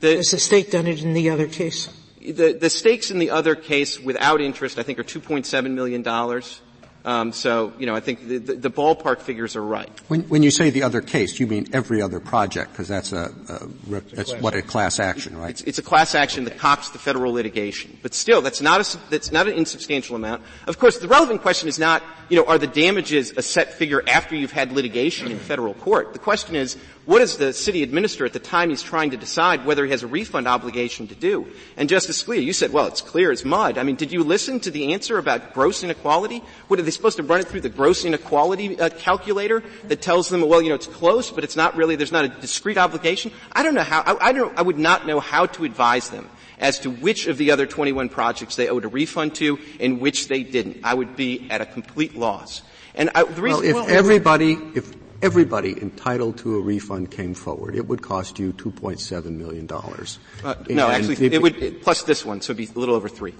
The, Has the state done it in the other case? The, the stakes in the other case without interest, I think, are two point seven million dollars. Um, so, you know, I think the, the, the ballpark figures are right. When, when you say the other case, you mean every other project, because that's a, a, a that's a what a class action, right? It's, it's a class action okay. that cops the federal litigation, but still, that's not a that's not an insubstantial amount. Of course, the relevant question is not, you know, are the damages a set figure after you've had litigation in federal court? The question is, what does the city administrator at the time he's trying to decide whether he has a refund obligation to do? And Justice Scalia, you said, well, it's clear as mud. I mean, did you listen to the answer about gross inequality? What are they supposed to run it through the gross inequality uh, calculator that tells them, well, you know, it's close, but it's not really, there's not a discrete obligation? I don't know how, I, I don't, I would not know how to advise them as to which of the other twenty-one projects they owed a refund to and which they didn't. I would be at a complete loss. And I, the reason, well, if well, everybody, if, everybody entitled to a refund came forward, it would cost you two point seven million dollars. Uh, no, actually, it, it would it, plus this one, so it would be a little over three.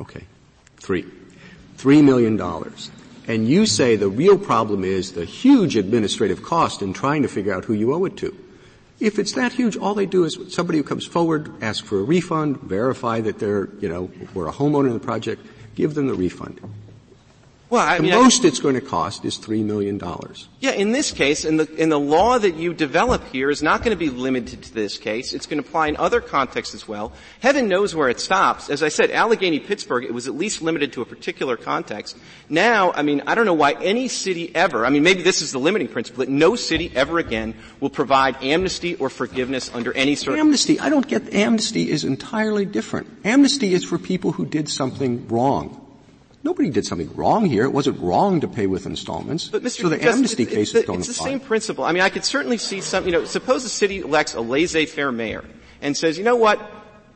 Okay, three. Three million dollars. And you say the real problem is the huge administrative cost in trying to figure out who you owe it to. If it's that huge, all they do is somebody who comes forward, asks for a refund, verify that they're, you know, we're a homeowner in the project, give them the refund. Well, I mean, the most I, it's going to cost is three million dollars. Yeah, in this case, and the, and the law that you develop here is not going to be limited to this case. It's going to apply in other contexts as well. Heaven knows where it stops. As I said, Allegheny Pittsburgh, it was at least limited to a particular context. Now, I mean, I don't know why any city ever, I mean, maybe this is the limiting principle, that no city ever again will provide amnesty or forgiveness under any sort of... Amnesty, I don't get, amnesty is entirely different. Amnesty is for people who did something wrong. Nobody did something wrong here. It wasn't wrong to pay with installments. But Mister So the Justice, amnesty it's, cases it's the, don't apply. It's the same principle. I mean, I could certainly see some, you know, suppose the city elects a laissez-faire mayor and says, you know what,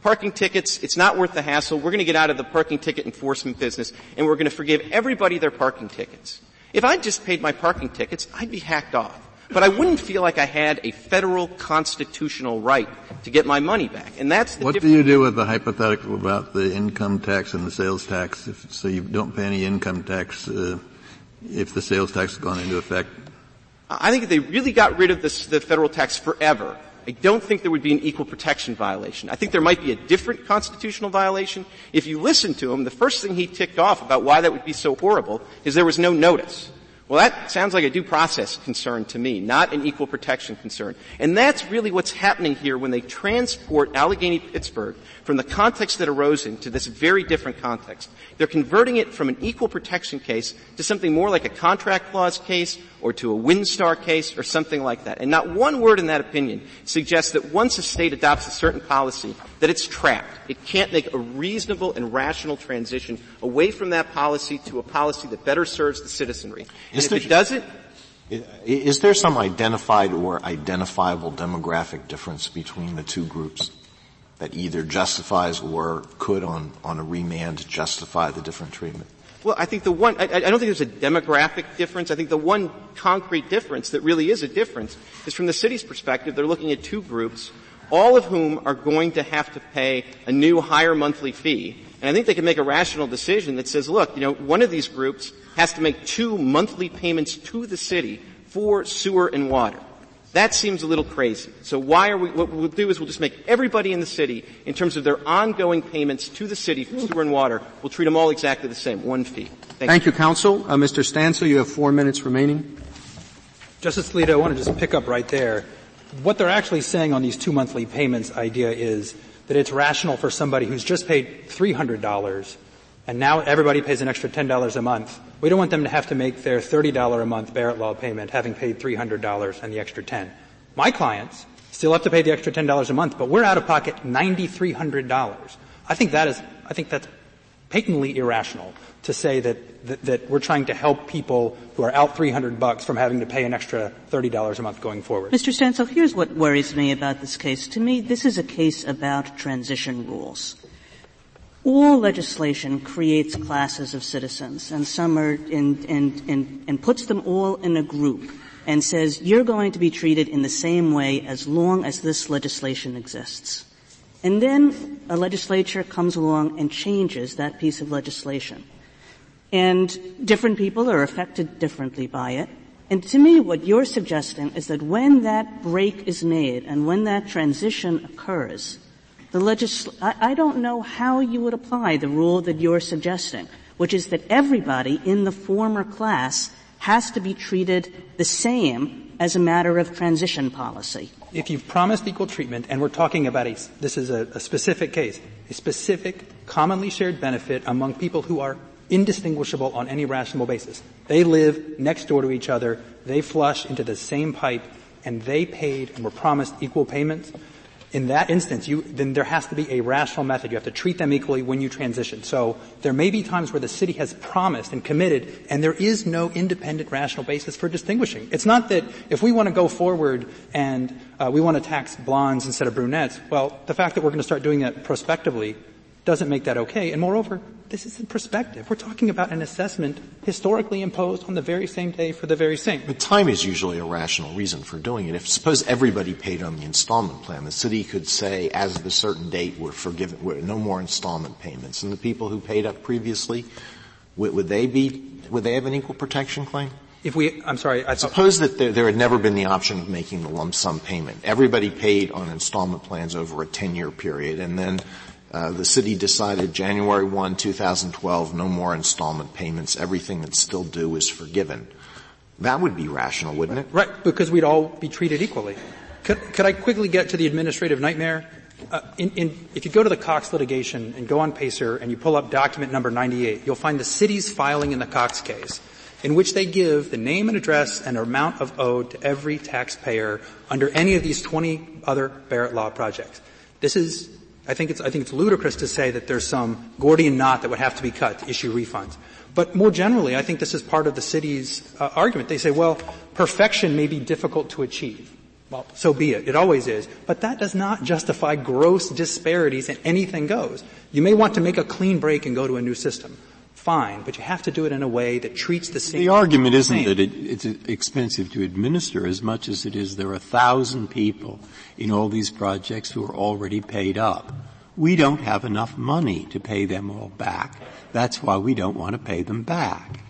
parking tickets, it's not worth the hassle. We're going to get out of the parking ticket enforcement business, and we're going to forgive everybody their parking tickets. If I'd just paid my parking tickets, I'd be hacked off. But I wouldn't feel like I had a federal constitutional right to get my money back. And that's the What difference. Do you do with the hypothetical about the income tax and the sales tax? If, so you don't pay any income tax uh, if the sales tax has gone into effect? I think if they really got rid of this, the federal tax forever, I don't think there would be an equal protection violation. I think there might be a different constitutional violation. If you listen to him, the first thing he ticked off about why that would be so horrible is there was no notice. Well, that sounds like a due process concern to me, not an equal protection concern. And that's really what's happening here when they transport Allegheny Pittsburgh from the context that arose into this very different context. They're converting it from an equal protection case to something more like a contract clause case or to a Winstar case or something like that. And not one word in that opinion suggests that once a state adopts a certain policy, that it's trapped. It can't make a reasonable and rational transition away from that policy to a policy that better serves the citizenry. Is there, if it doesn't, is there some identified or identifiable demographic difference between the two groups that either justifies or could on, on a remand justify the different treatment? Well, I think the one, I, I don't think there's a demographic difference. I think the one concrete difference that really is a difference is from the city's perspective, they're looking at two groups, all of whom are going to have to pay a new higher monthly fee. And I think they can make a rational decision that says, look, you know, one of these groups has to make two monthly payments to the city for sewer and water. That seems a little crazy. So why are we, what we'll do is we'll just make everybody in the city, in terms of their ongoing payments to the city for sewer and water, we'll treat them all exactly the same, one fee. Thank, Thank you. you, counsel. Uh, Mister Stansel, you have four minutes remaining. Justice Alito, I want to just pick up right there. What they're actually saying on these two monthly payments idea is that it's rational for somebody who's just paid three hundred dollars and now everybody pays an extra ten dollars a month. We don't want them to have to make their thirty dollars a month Barrett Law payment having paid three hundred dollars and the extra ten. My clients still have to pay the extra ten dollars a month, but we're out of pocket nine thousand three hundred dollars. I think that is, I think that's patently irrational to say that, that, that we're trying to help people who are out three hundred bucks from having to pay an extra thirty dollars a month going forward. Mister Stansel, here's what worries me about this case. To me, this is a case about transition rules. All legislation creates classes of citizens, and some are in, and, and, and puts them all in a group and says, you're going to be treated in the same way as long as this legislation exists. And then a legislature comes along and changes that piece of legislation. And different people are affected differently by it. And to me, what you're suggesting is that when that break is made and when that transition occurs, the legisl- I, I don't know how you would apply the rule that you're suggesting, which is that everybody in the former class has to be treated the same as a matter of transition policy. If you've promised equal treatment, and we're talking about a, this is a, a specific case, a specific commonly shared benefit among people who are indistinguishable on any rational basis. They live next door to each other, they flush into the same pipe, and they paid and were promised equal payments. In that instance, you, then there has to be a rational method. You have to treat them equally when you transition. So there may be times where the city has promised and committed, and there is no independent rational basis for distinguishing. It's not that if we want to go forward and uh, we want to tax blondes instead of brunettes, well, the fact that we're going to start doing that prospectively doesn't make that okay. And moreover, this is in perspective. We're talking about an assessment historically imposed on the very same day for the very same. But time is usually a rational reason for doing it. If suppose everybody paid on the installment plan, the city could say, as of a certain date, we're forgiven, we're no more installment payments. And the people who paid up previously, would, would they be, would they have an equal protection claim? If we, I'm sorry, I suppose that there, there had never been the option of making the lump sum payment. Everybody paid on installment plans over a ten-year period, and then uh, the city decided January first, two thousand twelve, no more installment payments. Everything that's still due is forgiven. That would be rational, wouldn't it? Right, because we'd all be treated equally. Could, could I quickly get to the administrative nightmare? Uh, in, in, if you go to the Cox litigation and go on PACER and you pull up document number ninety-eight, you'll find the city's filing in the Cox case, in which they give the name and address and amount of owed to every taxpayer under any of these twenty other Barrett Law projects. This is, I think it's, I think it's ludicrous to say that there's some Gordian knot that would have to be cut to issue refunds. But more generally, I think this is part of the city's uh, argument. They say, well, perfection may be difficult to achieve. Well, so be it. It always is. But that does not justify gross disparities and anything goes. You may want to make a clean break and go to a new system. Fine, but you have to do it in a way that treats the same. The argument isn't same. that it, it's expensive to administer as much as it is there are a thousand people in all these projects who are already paid up. We don't have enough money to pay them all back. That's why we don't want to pay them back.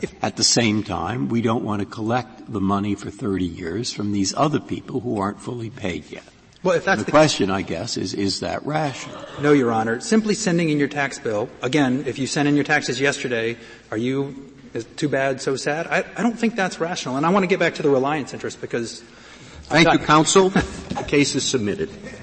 If, At the same time, we don't want to collect the money for thirty years from these other people who aren't fully paid yet. Well, if that's the, the question, I guess, is, is that rational? No, Your Honor. Simply sending in your tax bill, again, if you sent in your taxes yesterday, are you is too bad, so sad? I, I don't think that's rational. And I want to get back to the reliance interest because... Thank you, counsel. The case is submitted.